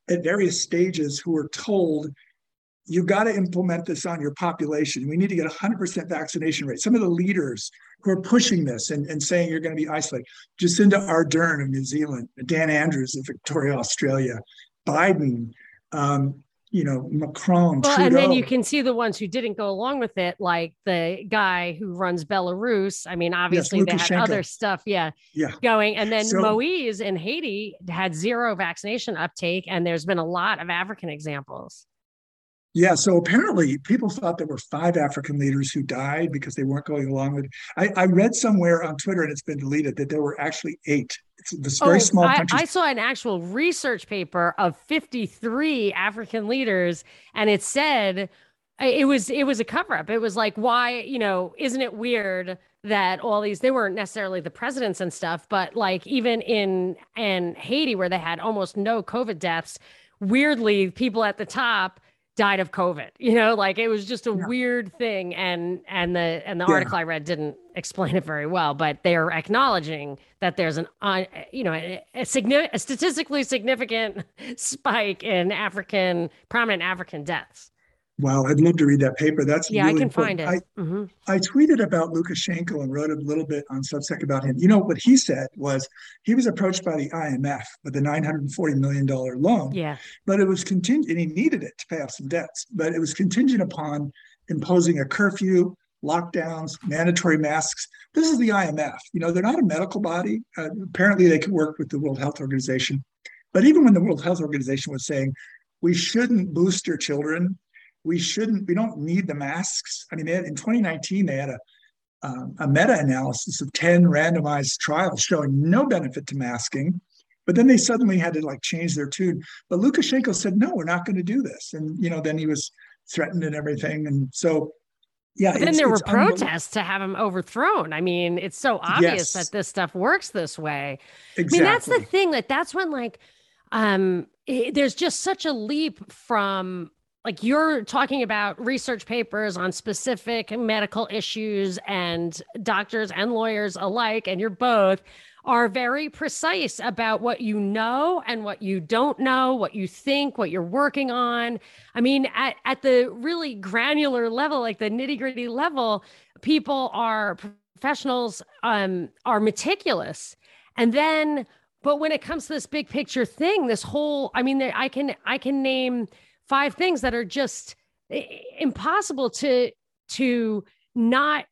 at various stages who are told you got to implement this on your population. We need to get one hundred percent vaccination rate. Some of the leaders who are pushing this and, and saying you're going to be isolated, Jacinda Ardern of New Zealand, Dan Andrews of Victoria, Australia, Biden, um, you know, Macron, well, Trudeau. And then you can see the ones who didn't go along with it, like the guy who runs Belarus. I mean, obviously yes, they had other stuff yeah, yeah. going. And then so, Moise in Haiti had zero vaccination uptake, and there's been a lot of African examples. Yeah, so apparently people thought there were five African leaders who died because they weren't going along with it. I, I read somewhere on Twitter, and it's been deleted, that there were actually eight. It's very oh, small I, I saw an actual research paper of fifty-three African leaders, and it said it was it was a cover-up. It was like, why, you know, isn't it weird that all these, they weren't necessarily the presidents and stuff, but like even in, in Haiti, where they had almost no COVID deaths, weirdly, people at the top died of COVID, you know, like it was just a yeah. weird thing. And, and the, and the yeah. article I read didn't explain it very well, but they are acknowledging that there's an, uh, you know, a, a, significant, a statistically significant spike in African, prominent African deaths. Wow. I'd love to read that paper. That's yeah, really I can important. Find it. I, mm-hmm. I tweeted about Lukashenko and wrote a little bit on Substack about him. You know, what he said was he was approached by the I M F with a nine hundred forty million dollars loan, yeah. but it was contingent, and he needed it to pay off some debts, but it was contingent upon imposing a curfew, lockdowns, mandatory masks. This is the I M F. You know, they're not a medical body. Uh, apparently they could work with the World Health Organization. But even when the World Health Organization was saying, we shouldn't booster children, We shouldn't, we don't need the masks. I mean, they had, in twenty nineteen, they had a, um, a meta-analysis of ten randomized trials showing no benefit to masking, but then they suddenly had to like change their tune. But Lukashenko said, no, we're not going to do this. And, you know, then he was threatened and everything. And so, yeah. But then there were protests to have him overthrown. I mean, it's so obvious yes. that this stuff works this way. Exactly. I mean, that's the thing that that's when like, um, it, there's just such a leap from, like you're talking about research papers on specific medical issues, and doctors and lawyers alike, and you're both are very precise about what you know and what you don't know, what you think, what you're working on. I mean, at, at the really granular level, like the nitty gritty level, people are professionals, um, are meticulous. And then, but when it comes to this big picture thing, this whole, I mean, I can, I can name five things that are just impossible to, to not,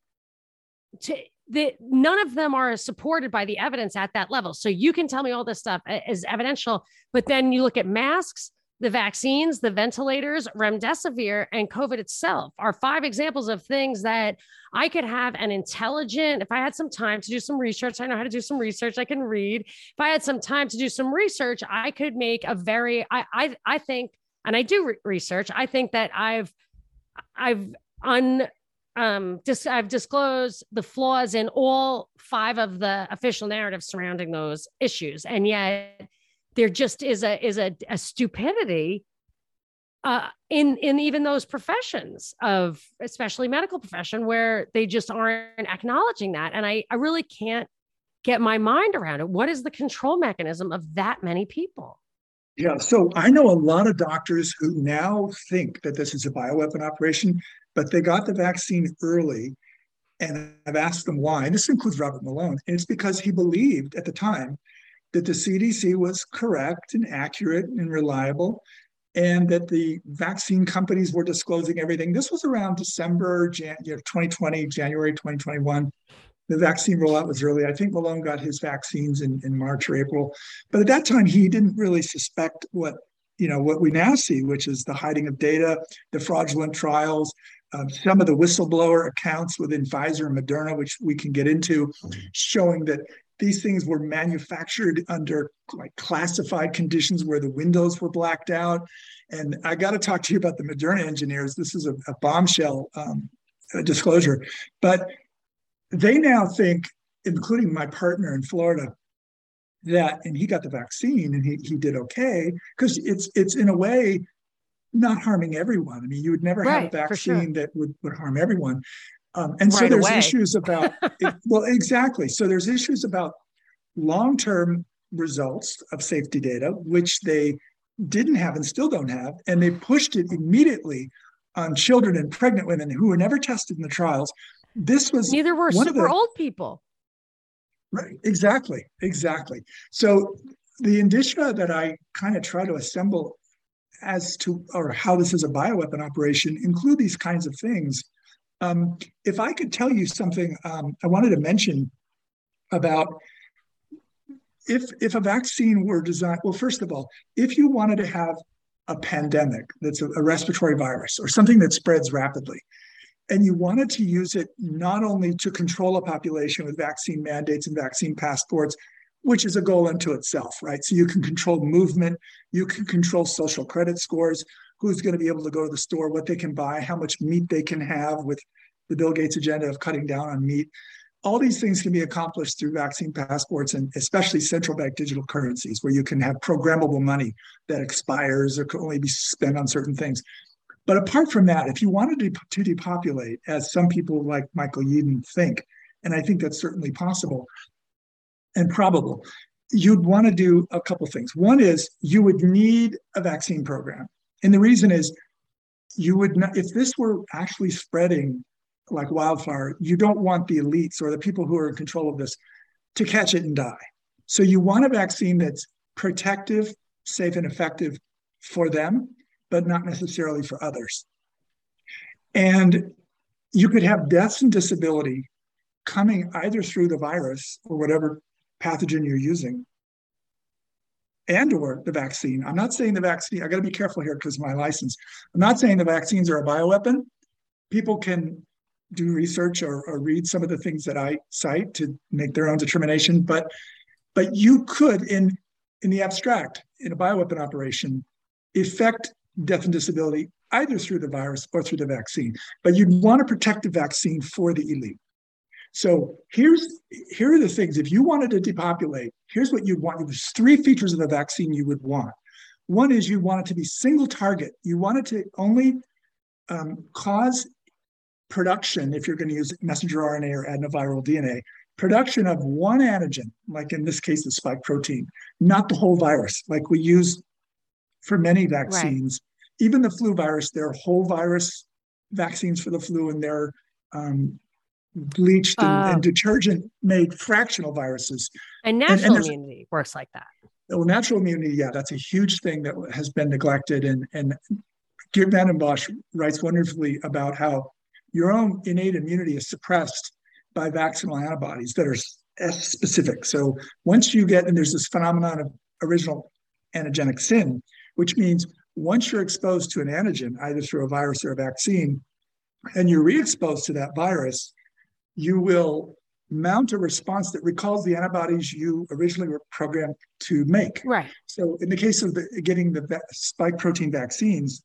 to the, none of them are supported by the evidence at that level. So you can tell me all this stuff is evidential, but then you look at masks, the vaccines, the ventilators, remdesivir, and COVID itself are five examples of things that I could have an intelligent, if I had some time to do some research, I know how to do some research, I can read. If I had some time to do some research, I could make a very, I, I, I think, and I do re- research. I think that I've, I've un, um, dis- I've disclosed the flaws in all five of the official narratives surrounding those issues, and yet there just is a is a, a stupidity uh, in in even those professions of, especially medical profession, where they just aren't acknowledging that, and I I really can't get my mind around it. What is the control mechanism of that many people? Yeah, so I know a lot of doctors who now think that this is a bioweapon operation, but they got the vaccine early, and I've asked them why. And this includes Robert Malone. And it's because he believed at the time that the C D C was correct and accurate and reliable, and that the vaccine companies were disclosing everything. This was around December, Jan- twenty twenty, January twenty twenty-one. The vaccine rollout was early. I think Malone got his vaccines in, in March or April. But at that time, he didn't really suspect what, you know, what we now see, which is the hiding of data, the fraudulent trials, um, some of the whistleblower accounts within Pfizer and Moderna, which we can get into, showing that these things were manufactured under like classified conditions where the windows were blacked out. And I got to talk to you about the Moderna engineers. This is a, a bombshell um, a disclosure. But they now think, including my partner in Florida, that, and he got the vaccine and he he did okay, because it's it's in a way not harming everyone. I mean, you would never right, have a vaccine sure. that would, would harm everyone. Um, and right so there's away. issues about, it, well, exactly. So there's issues about long-term results of safety data, which they didn't have and still don't have, and they pushed it immediately on children and pregnant women who were never tested in the trials. This was neither were one super of the, old people. Right, exactly, exactly. So the indicia that I kind of try to assemble as to or how this is a bioweapon operation include these kinds of things. Um, if I could tell you something, um, I wanted to mention about if if a vaccine were designed, well, first of all, if you wanted to have a pandemic that's a, a respiratory virus or something that spreads rapidly, and you wanted to use it not only to control a population with vaccine mandates and vaccine passports, which is a goal unto itself, right? So you can control movement, you can control social credit scores, who's going to be able to go to the store, what they can buy, how much meat they can have with the Bill Gates agenda of cutting down on meat. All these things can be accomplished through vaccine passports and especially central bank digital currencies, where you can have programmable money that expires or can only be spent on certain things. But apart from that, if you wanted to, to depopulate, as some people like Michael Yeadon think, and I think that's certainly possible and probable, you'd want to do a couple things. One is you would need a vaccine program. And the reason is you would not, if this were actually spreading like wildfire, you don't want the elites or the people who are in control of this to catch it and die. So you want a vaccine that's protective, safe, and effective for them, but not necessarily for others. And you could have deaths and disability coming either through the virus or whatever pathogen you're using, and or the vaccine. I'm not saying the vaccine, I got to be careful here because of my license. I'm not saying the vaccines are a bioweapon. People can do research or, or read some of the things that I cite to make their own determination, but but you could, in, in the abstract, in a bioweapon operation, affect death and disability either through the virus or through the vaccine. But you'd want to protect the vaccine for the elite. So here's here are the things. If you wanted to depopulate, here's what you'd want. There's three features of the vaccine you would want. One is you want it to be single target. You want it to only um, cause production, if you're going to use messenger R N A or adenoviral D N A, production of one antigen, like in this case, the spike protein, not the whole virus, like we use for many vaccines. Right. Even the flu virus, their whole virus vaccines for the flu and their um, bleached and, uh, and detergent made fractional viruses. And natural and, and immunity works like that. Well, natural immunity, yeah, that's a huge thing that has been neglected. And, and Geert Vanden Bossche writes wonderfully about how your own innate immunity is suppressed by vaccinal antibodies that are S specific. So once you get, and there's this phenomenon of original antigenic sin, which means once you're exposed to an antigen, either through a virus or a vaccine, and you're re-exposed to that virus, you will mount a response that recalls the antibodies you originally were programmed to make. Right. So in the case of the, getting the va- spike protein vaccines,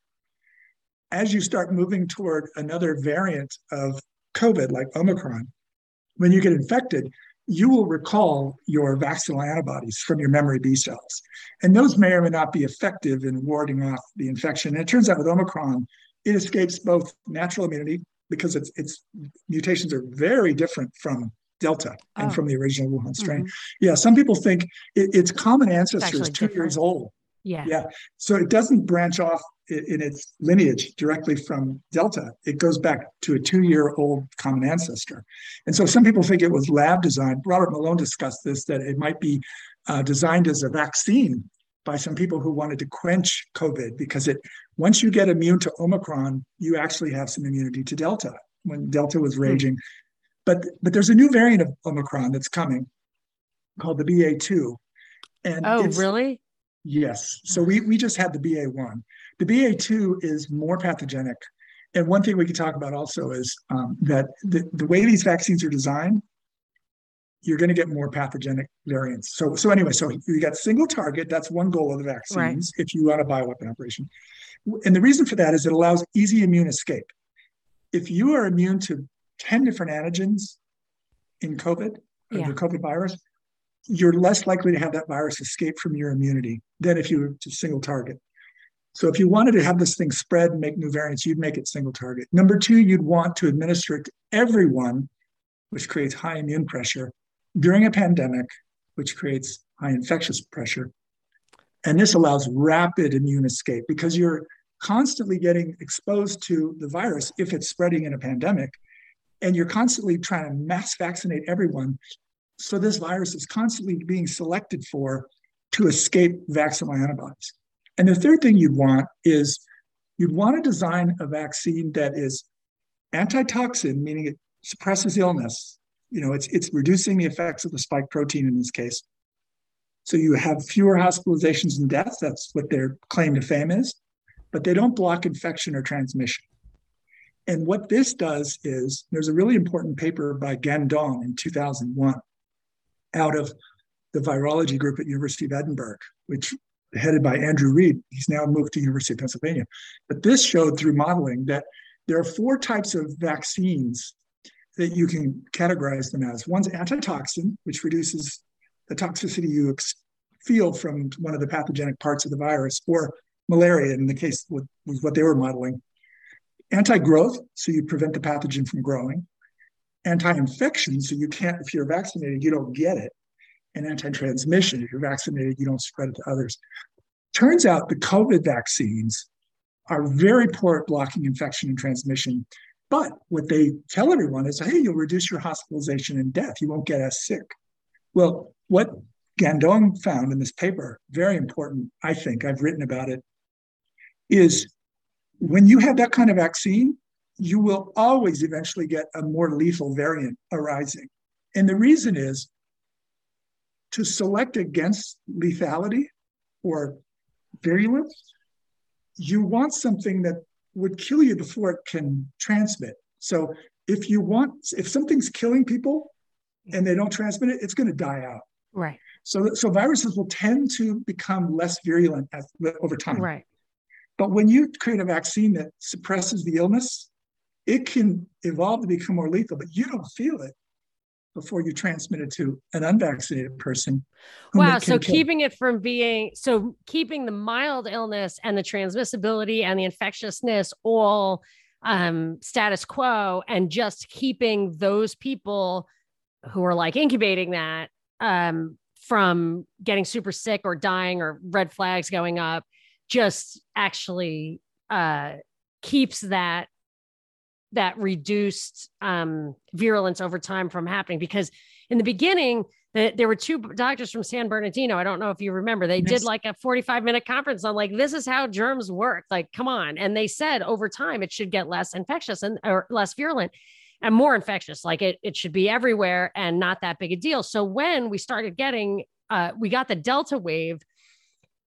as you start moving toward another variant of COVID, like Omicron, when you get infected, you will recall your vaccinal antibodies from your memory B cells. And those may or may not be effective in warding off the infection. And it turns out with Omicron, it escapes both natural immunity, because its its mutations are very different from Delta oh. and from the original Wuhan strain. Mm-hmm. Yeah, some people think it, its common ancestor is two different. years old. Yeah. Yeah. So it doesn't branch off in its lineage directly from Delta. It goes back to a two-year-old common ancestor. And so some people think it was lab designed. Robert Malone discussed this, that it might be uh, designed as a vaccine by some people who wanted to quench COVID, because it once you get immune to Omicron, you actually have some immunity to Delta when Delta was raging. Mm-hmm. But but there's a new variant of Omicron that's coming called the B A two. And oh, really? Yes. So we, we just had the B A one. The B A two is more pathogenic. And one thing we can talk about also is um, that the, the way these vaccines are designed, you're going to get more pathogenic variants. So so anyway, so you got single target. That's one goal of the vaccines, right, if you run a bioweapon operation. And the reason for that is it allows easy immune escape. If you are immune to ten different antigens in COVID, yeah. the COVID virus, you're less likely to have that virus escape from your immunity than if you were to single target. So if you wanted to have this thing spread and make new variants, you'd make it single target. Number two, you'd want to administer it to everyone, which creates high immune pressure, during a pandemic, which creates high infectious pressure. And this allows rapid immune escape because you're constantly getting exposed to the virus if it's spreading in a pandemic, and you're constantly trying to mass vaccinate everyone. So this virus is constantly being selected for to escape vaccinal antibodies. And the third thing you'd want is you'd want to design a vaccine that is antitoxin, meaning it suppresses illness. You know, it's it's reducing the effects of the spike protein in this case. So you have fewer hospitalizations and deaths. That's what their claim to fame is. But they don't block infection or transmission. And what this does is, there's a really important paper by Gandong in two thousand one out of the virology group at University of Edinburgh, which headed by Andrew Reed. He's now moved to University of Pennsylvania. But this showed through modeling that there are four types of vaccines that you can categorize them as. One's antitoxin, which reduces the toxicity you ex- feel from one of the pathogenic parts of the virus, or malaria in the case with, with what they were modeling. Anti-growth, so you prevent the pathogen from growing. Anti-infection, so you can't, if you're vaccinated, you don't get it. And anti-transmission, if you're vaccinated, you don't spread it to others. Turns out the COVID vaccines are very poor at blocking infection and transmission. But what they tell everyone is, hey, you'll reduce your hospitalization and death. You won't get as sick. Well, what Gandong found in this paper, very important, I think, I've written about it, is when you have that kind of vaccine, you will always eventually get a more lethal variant arising. And the reason is to select against lethality or virulence, you want something that would kill you before it can transmit. So if you want, if something's killing people and they don't transmit it, it's going to die out. Right. So, so viruses will tend to become less virulent as, over time. Right. But when you create a vaccine that suppresses the illness, it can evolve to become more lethal, but you don't feel it before you transmit it to an unvaccinated person. Wow. So kill. keeping it from being, so keeping the mild illness and the transmissibility and the infectiousness all um, status quo, and just keeping those people who are like incubating that um, from getting super sick or dying or red flags going up, just actually uh, keeps that that reduced um, virulence over time from happening. Because in the beginning, the, there were two doctors from San Bernardino. I don't know if you remember, they yes. did like a forty-five minute conference on like, this is how germs work. Like, come on. And they said over time, it should get less infectious and or less virulent and more infectious. Like it, it should be everywhere and not that big a deal. So when we started getting, uh, we got the Delta wave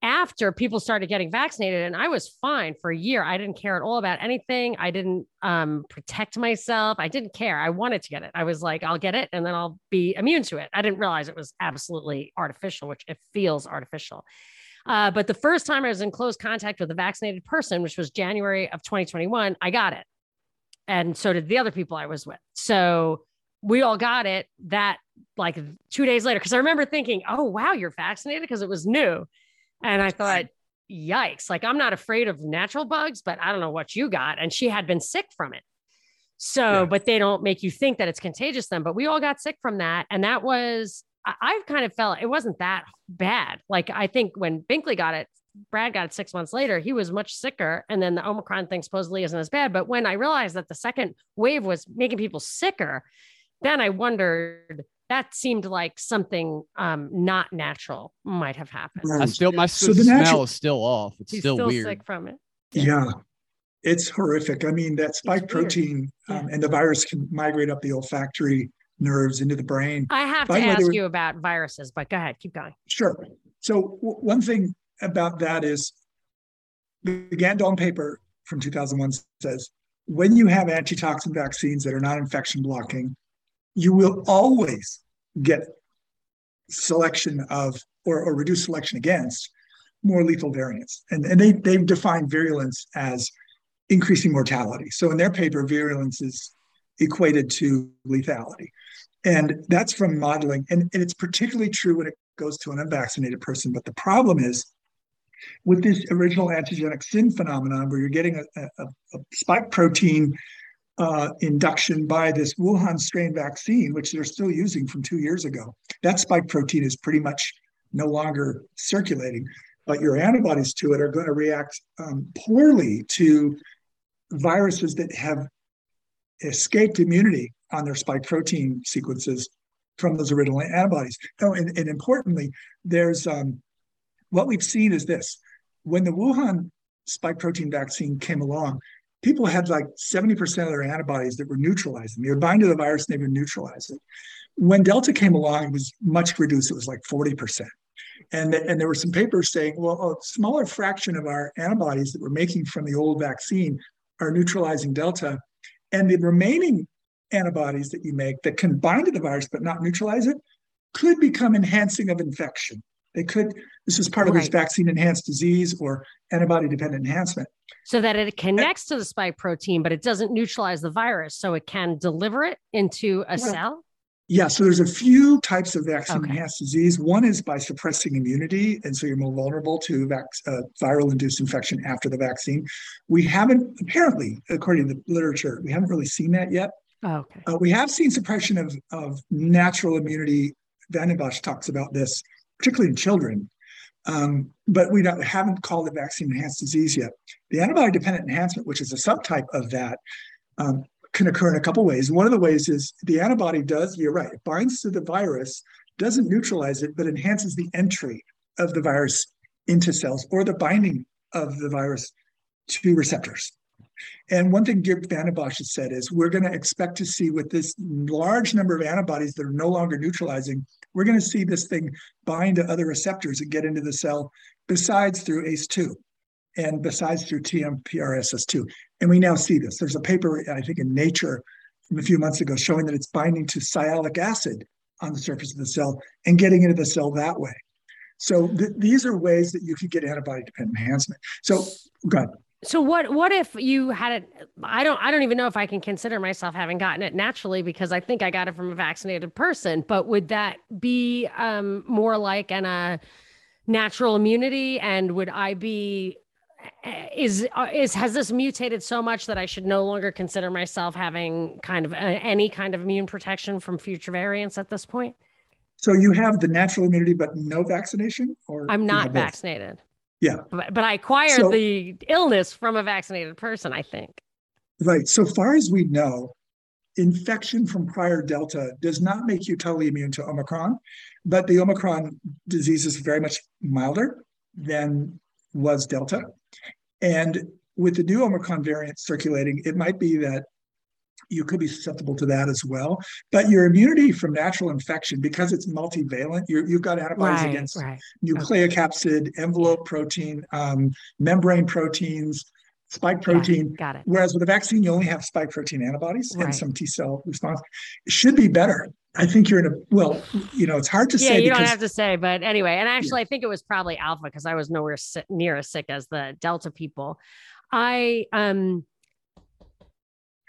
after people started getting vaccinated, and I was fine for a year. I didn't care at all about anything. I didn't um, protect myself. I didn't care. I wanted to get it. I was like, I'll get it and then I'll be immune to it. I didn't realize it was absolutely artificial, which it feels artificial. Uh, but the first time I was in close contact with a vaccinated person, which was January of twenty twenty-one, I got it. And so did the other people I was with. So we all got it that like two days later, because I remember thinking, oh, wow, you're vaccinated, because it was new. And I thought, yikes, like I'm not afraid of natural bugs, but I don't know what you got. And she had been sick from it. So, yeah. But they don't make you think that it's contagious then, but we all got sick from that. And that was, I, I've kind of felt it wasn't that bad. Like, I think when Binkley got it, Brad got it six months later, he was much sicker. And then the Omicron thing supposedly isn't as bad. But when I realized that the second wave was making people sicker, then I wondered, that seemed like something um, not natural might have happened. Right. I still, my so smell natural, is still off. It's still, still weird. Sick from it. Yeah. yeah, it's horrific. I mean, that spike protein um, yeah. and the virus can migrate up the olfactory nerves into the brain. I have By to ask were, you about viruses, but go ahead, keep going. Sure. So w- one thing about that is the Gandong paper from two thousand one says, when you have antitoxin vaccines that are not infection blocking, you will always get selection of, or, or reduced selection against, more lethal variants. And, and they, they've defined virulence as increasing mortality. So in their paper, virulence is equated to lethality. And that's from modeling. And, and it's particularly true when it goes to an unvaccinated person. But the problem is with this original antigenic sin phenomenon, where you're getting a, a, a spike protein Uh, induction by this Wuhan strain vaccine, which they're still using from two years ago. That spike protein is pretty much no longer circulating. but your antibodies to it are going to react um, poorly to viruses that have escaped immunity on their spike protein sequences from those original antibodies. Oh, and, and importantly, there's um, what we've seen is this. When the Wuhan spike protein vaccine came along, people had like seventy percent of their antibodies that were neutralizing. They would bind to the virus and they would neutralize it. When Delta came along, it was much reduced. It was like forty percent. And, and there were some papers saying, well, a smaller fraction of our antibodies that we're making from the old vaccine are neutralizing Delta. And the remaining antibodies that you make that can bind to the virus but not neutralize it could become enhancing of infection. They could, this is part of right. this vaccine-enhanced disease or antibody-dependent enhancement. So that it connects and, to the spike protein, but it doesn't neutralize the virus, so it can deliver it into a well, cell? Yeah, so there's a few types of vaccine-enhanced okay. disease. One is by suppressing immunity, and so you're more vulnerable to vac- uh, viral-induced infection after the vaccine. We haven't, apparently, according to the literature, we haven't really seen that yet. Oh, okay. Uh, we have seen suppression of, of natural immunity. Vanden Bossche talks about this, particularly in children, um, but we don't, haven't called it vaccine-enhanced disease yet. The antibody-dependent enhancement, which is a subtype of that, um, can occur in a couple ways. One of the ways is the antibody does, you're right, it binds to the virus, doesn't neutralize it, but enhances the entry of the virus into cells or the binding of the virus to receptors. And one thing Geert Vanden Bossche has said is we're going to expect to see with this large number of antibodies that are no longer neutralizing, we're going to see this thing bind to other receptors and get into the cell besides through A C E two and besides through T M P R S S two. And we now see this. There's a paper, I think, in Nature from a few months ago showing that it's binding to sialic acid on the surface of the cell and getting into the cell that way. So th- these are ways that you could get antibody-dependent enhancement. So go ahead. So what, what if you had it? I don't, I don't even know if I can consider myself having gotten it naturally because I think I got it from a vaccinated person, but would that be um, more like an, a natural immunity? And would I be, is, is, has this mutated so much that I should no longer consider myself having kind of a, any kind of immune protection from future variants at this point? So you have the natural immunity, but no vaccination or? I'm not vaccinated. Yeah. But, but I acquired so, the illness from a vaccinated person, I think. Right. So far as we know, infection from prior Delta does not make you totally immune to Omicron, but the Omicron disease is very much milder than was Delta. And with the new Omicron variant circulating, it might be that you could be susceptible to that as well. But your immunity from natural infection, because it's multivalent, you're, you've got antibodies right, against right. nucleic okay. capsid, envelope protein, um, membrane proteins, spike protein. Yeah, got it. Whereas with a vaccine, you only have spike protein antibodies right. and some T cell response. It should be better. I think you're in a, well, you know, it's hard to yeah, say. Yeah, you because, don't have to say, but anyway. And actually, yeah. I think it was probably Alpha because I was nowhere near as sick as the Delta people. I, um,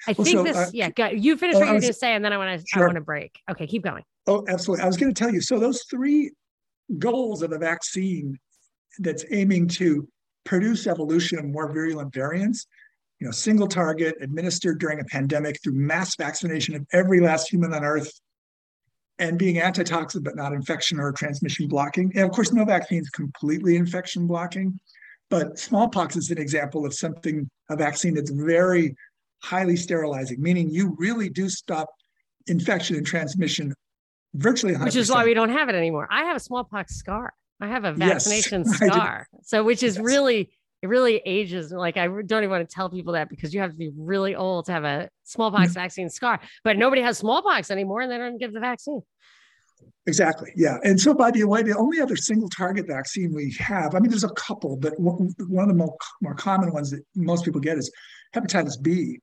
I well, think so, this, uh, yeah, go, you finish oh, what you were going to say, and then I want to sure. I want to break. Okay, keep going. Oh, absolutely. I was going to tell you, so those three goals of a vaccine that's aiming to produce evolution of more virulent variants, you know, single target, administered during a pandemic through mass vaccination of every last human on Earth, and being antitoxic but not infection or transmission blocking. And of course, no vaccine is completely infection blocking, but smallpox is an example of something, a vaccine that's very highly sterilizing, meaning you really do stop infection and transmission virtually one hundred percent. Which is why we don't have it anymore. I have a smallpox scar. I have a vaccination yes, scar. So, which is yes. really, it really ages. Like, I don't even want to tell people that because you have to be really old to have a smallpox mm-hmm. vaccine scar, but nobody has smallpox anymore and they don't give the vaccine. Exactly. Yeah. And so by the way, the only other single target vaccine we have, I mean, there's a couple, but one of the more, more common ones that most people get is hepatitis B.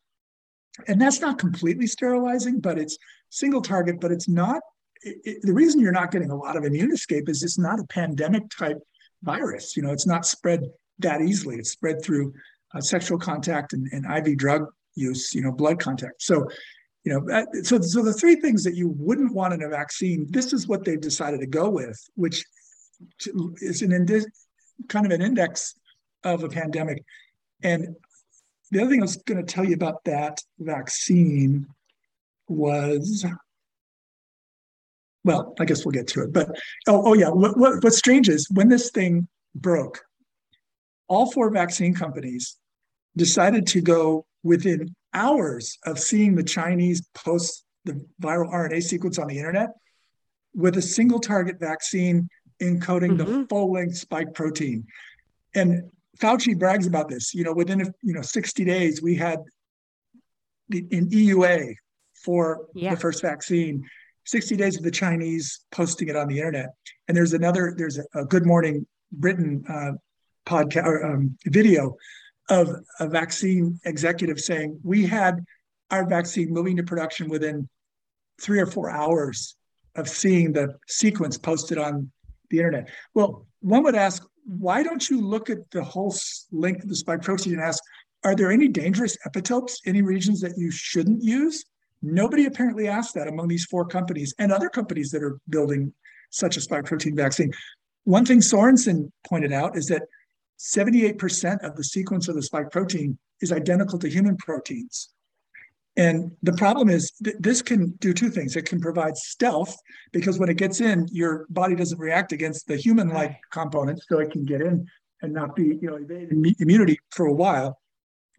And that's not completely sterilizing, but it's single target, but it's not, it, it, the reason you're not getting a lot of immune escape is it's not a pandemic type virus. You know, it's not spread that easily. It's spread through uh, sexual contact and, and I V drug use, you know, blood contact. So, you know, so, so the three things that you wouldn't want in a vaccine, this is what they've decided to go with, which is an indi- kind of an index of a pandemic. And the other thing I was going to tell you about that vaccine was, well, I guess we'll get to it. But, oh, oh yeah, what, what, what's strange is when this thing broke. All four vaccine companies decided to go within hours of seeing the Chinese post the viral R N A sequence on the internet with a single target vaccine encoding mm-hmm. the full-length spike protein. And Fauci brags about this. You know, within you know sixty days, we had an E U A for yeah. the first vaccine, sixty days of the Chinese posting it on the internet. And there's another, there's a, a Good Morning Britain uh, podcast or, um, video of a vaccine executive saying, we had our vaccine moving to production within three or four hours of seeing the sequence posted on the internet. Well, one would ask, why don't you look at the whole length of the spike protein and ask, are there any dangerous epitopes, any regions that you shouldn't use? Nobody apparently asked that among these four companies and other companies that are building such a spike protein vaccine. One thing Sorensen pointed out is that seventy-eight percent of the sequence of the spike protein is identical to human proteins. And the problem is th- this can do two things. It can provide stealth, because when it gets in, your body doesn't react against the human-like components, so it can get in and not be, you know, evade immunity for a while.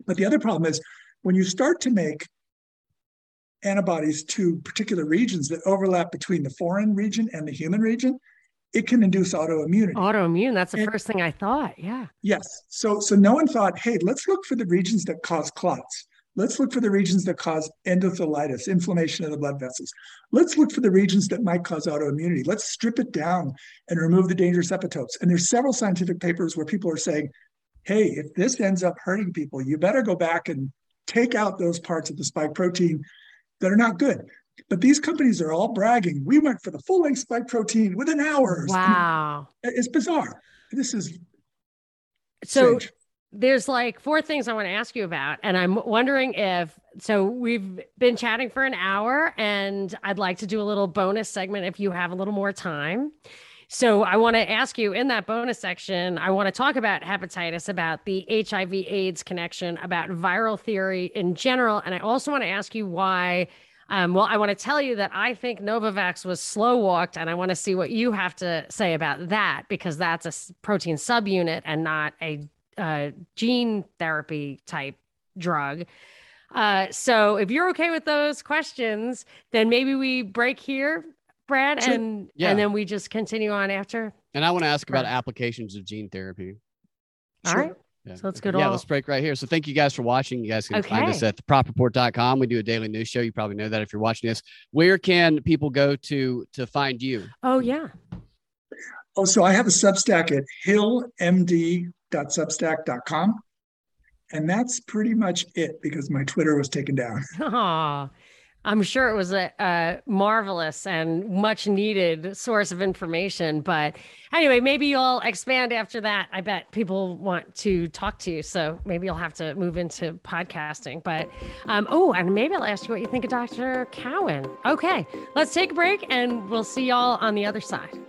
But the other problem is when you start to make antibodies to particular regions that overlap between the foreign region and the human region, it can induce autoimmunity. Autoimmune, that's the and, first thing I thought, yeah. Yes, so so no one thought, hey, let's look for the regions that cause clots. Let's look for the regions that cause endothelitis, inflammation of the blood vessels. Let's look for the regions that might cause autoimmunity. Let's strip it down and remove the dangerous epitopes. And there's several scientific papers where people are saying, hey, if this ends up hurting people, you better go back and take out those parts of the spike protein that are not good. But these companies are all bragging, we went for the full-length spike protein within hours. Wow. I mean, it's bizarre. This is so strange. There's like four things I want to ask you about. And I'm wondering if, so we've been chatting for an hour and I'd like to do a little bonus segment if you have a little more time. So I want to ask you in that bonus section, I want to talk about hepatitis, about the H I V AIDS connection, about viral theory in general. And I also want to ask you why, um, well, I want to tell you that I think Novavax was slow walked, and I want to see what you have to say about that, because that's a protein subunit and not a uh, gene therapy type drug. Uh, so if you're okay with those questions, then maybe we break here, Brad, sure. and yeah. and then we just continue on after. And I want to ask Brad. about applications of gene therapy. All sure. right. Yeah. So let's go to Yeah, all... let's break right here. So thank you guys for watching. You guys can okay. find us at the prop report dot com. We do a daily news show. You probably know that if you're watching this. Where can people go to to find you? Oh, yeah. Oh, so I have a Substack at hill m d dot substack dot com. And that's pretty much it, because my Twitter was taken down. Aww. I'm sure it was a, a marvelous and much needed source of information. But anyway, maybe you'll expand after that. I bet people want to talk to you. So maybe you'll have to move into podcasting. But um, oh, and maybe I'll ask you what you think of Doctor Cowan. Okay, let's take a break and we'll see y'all on the other side.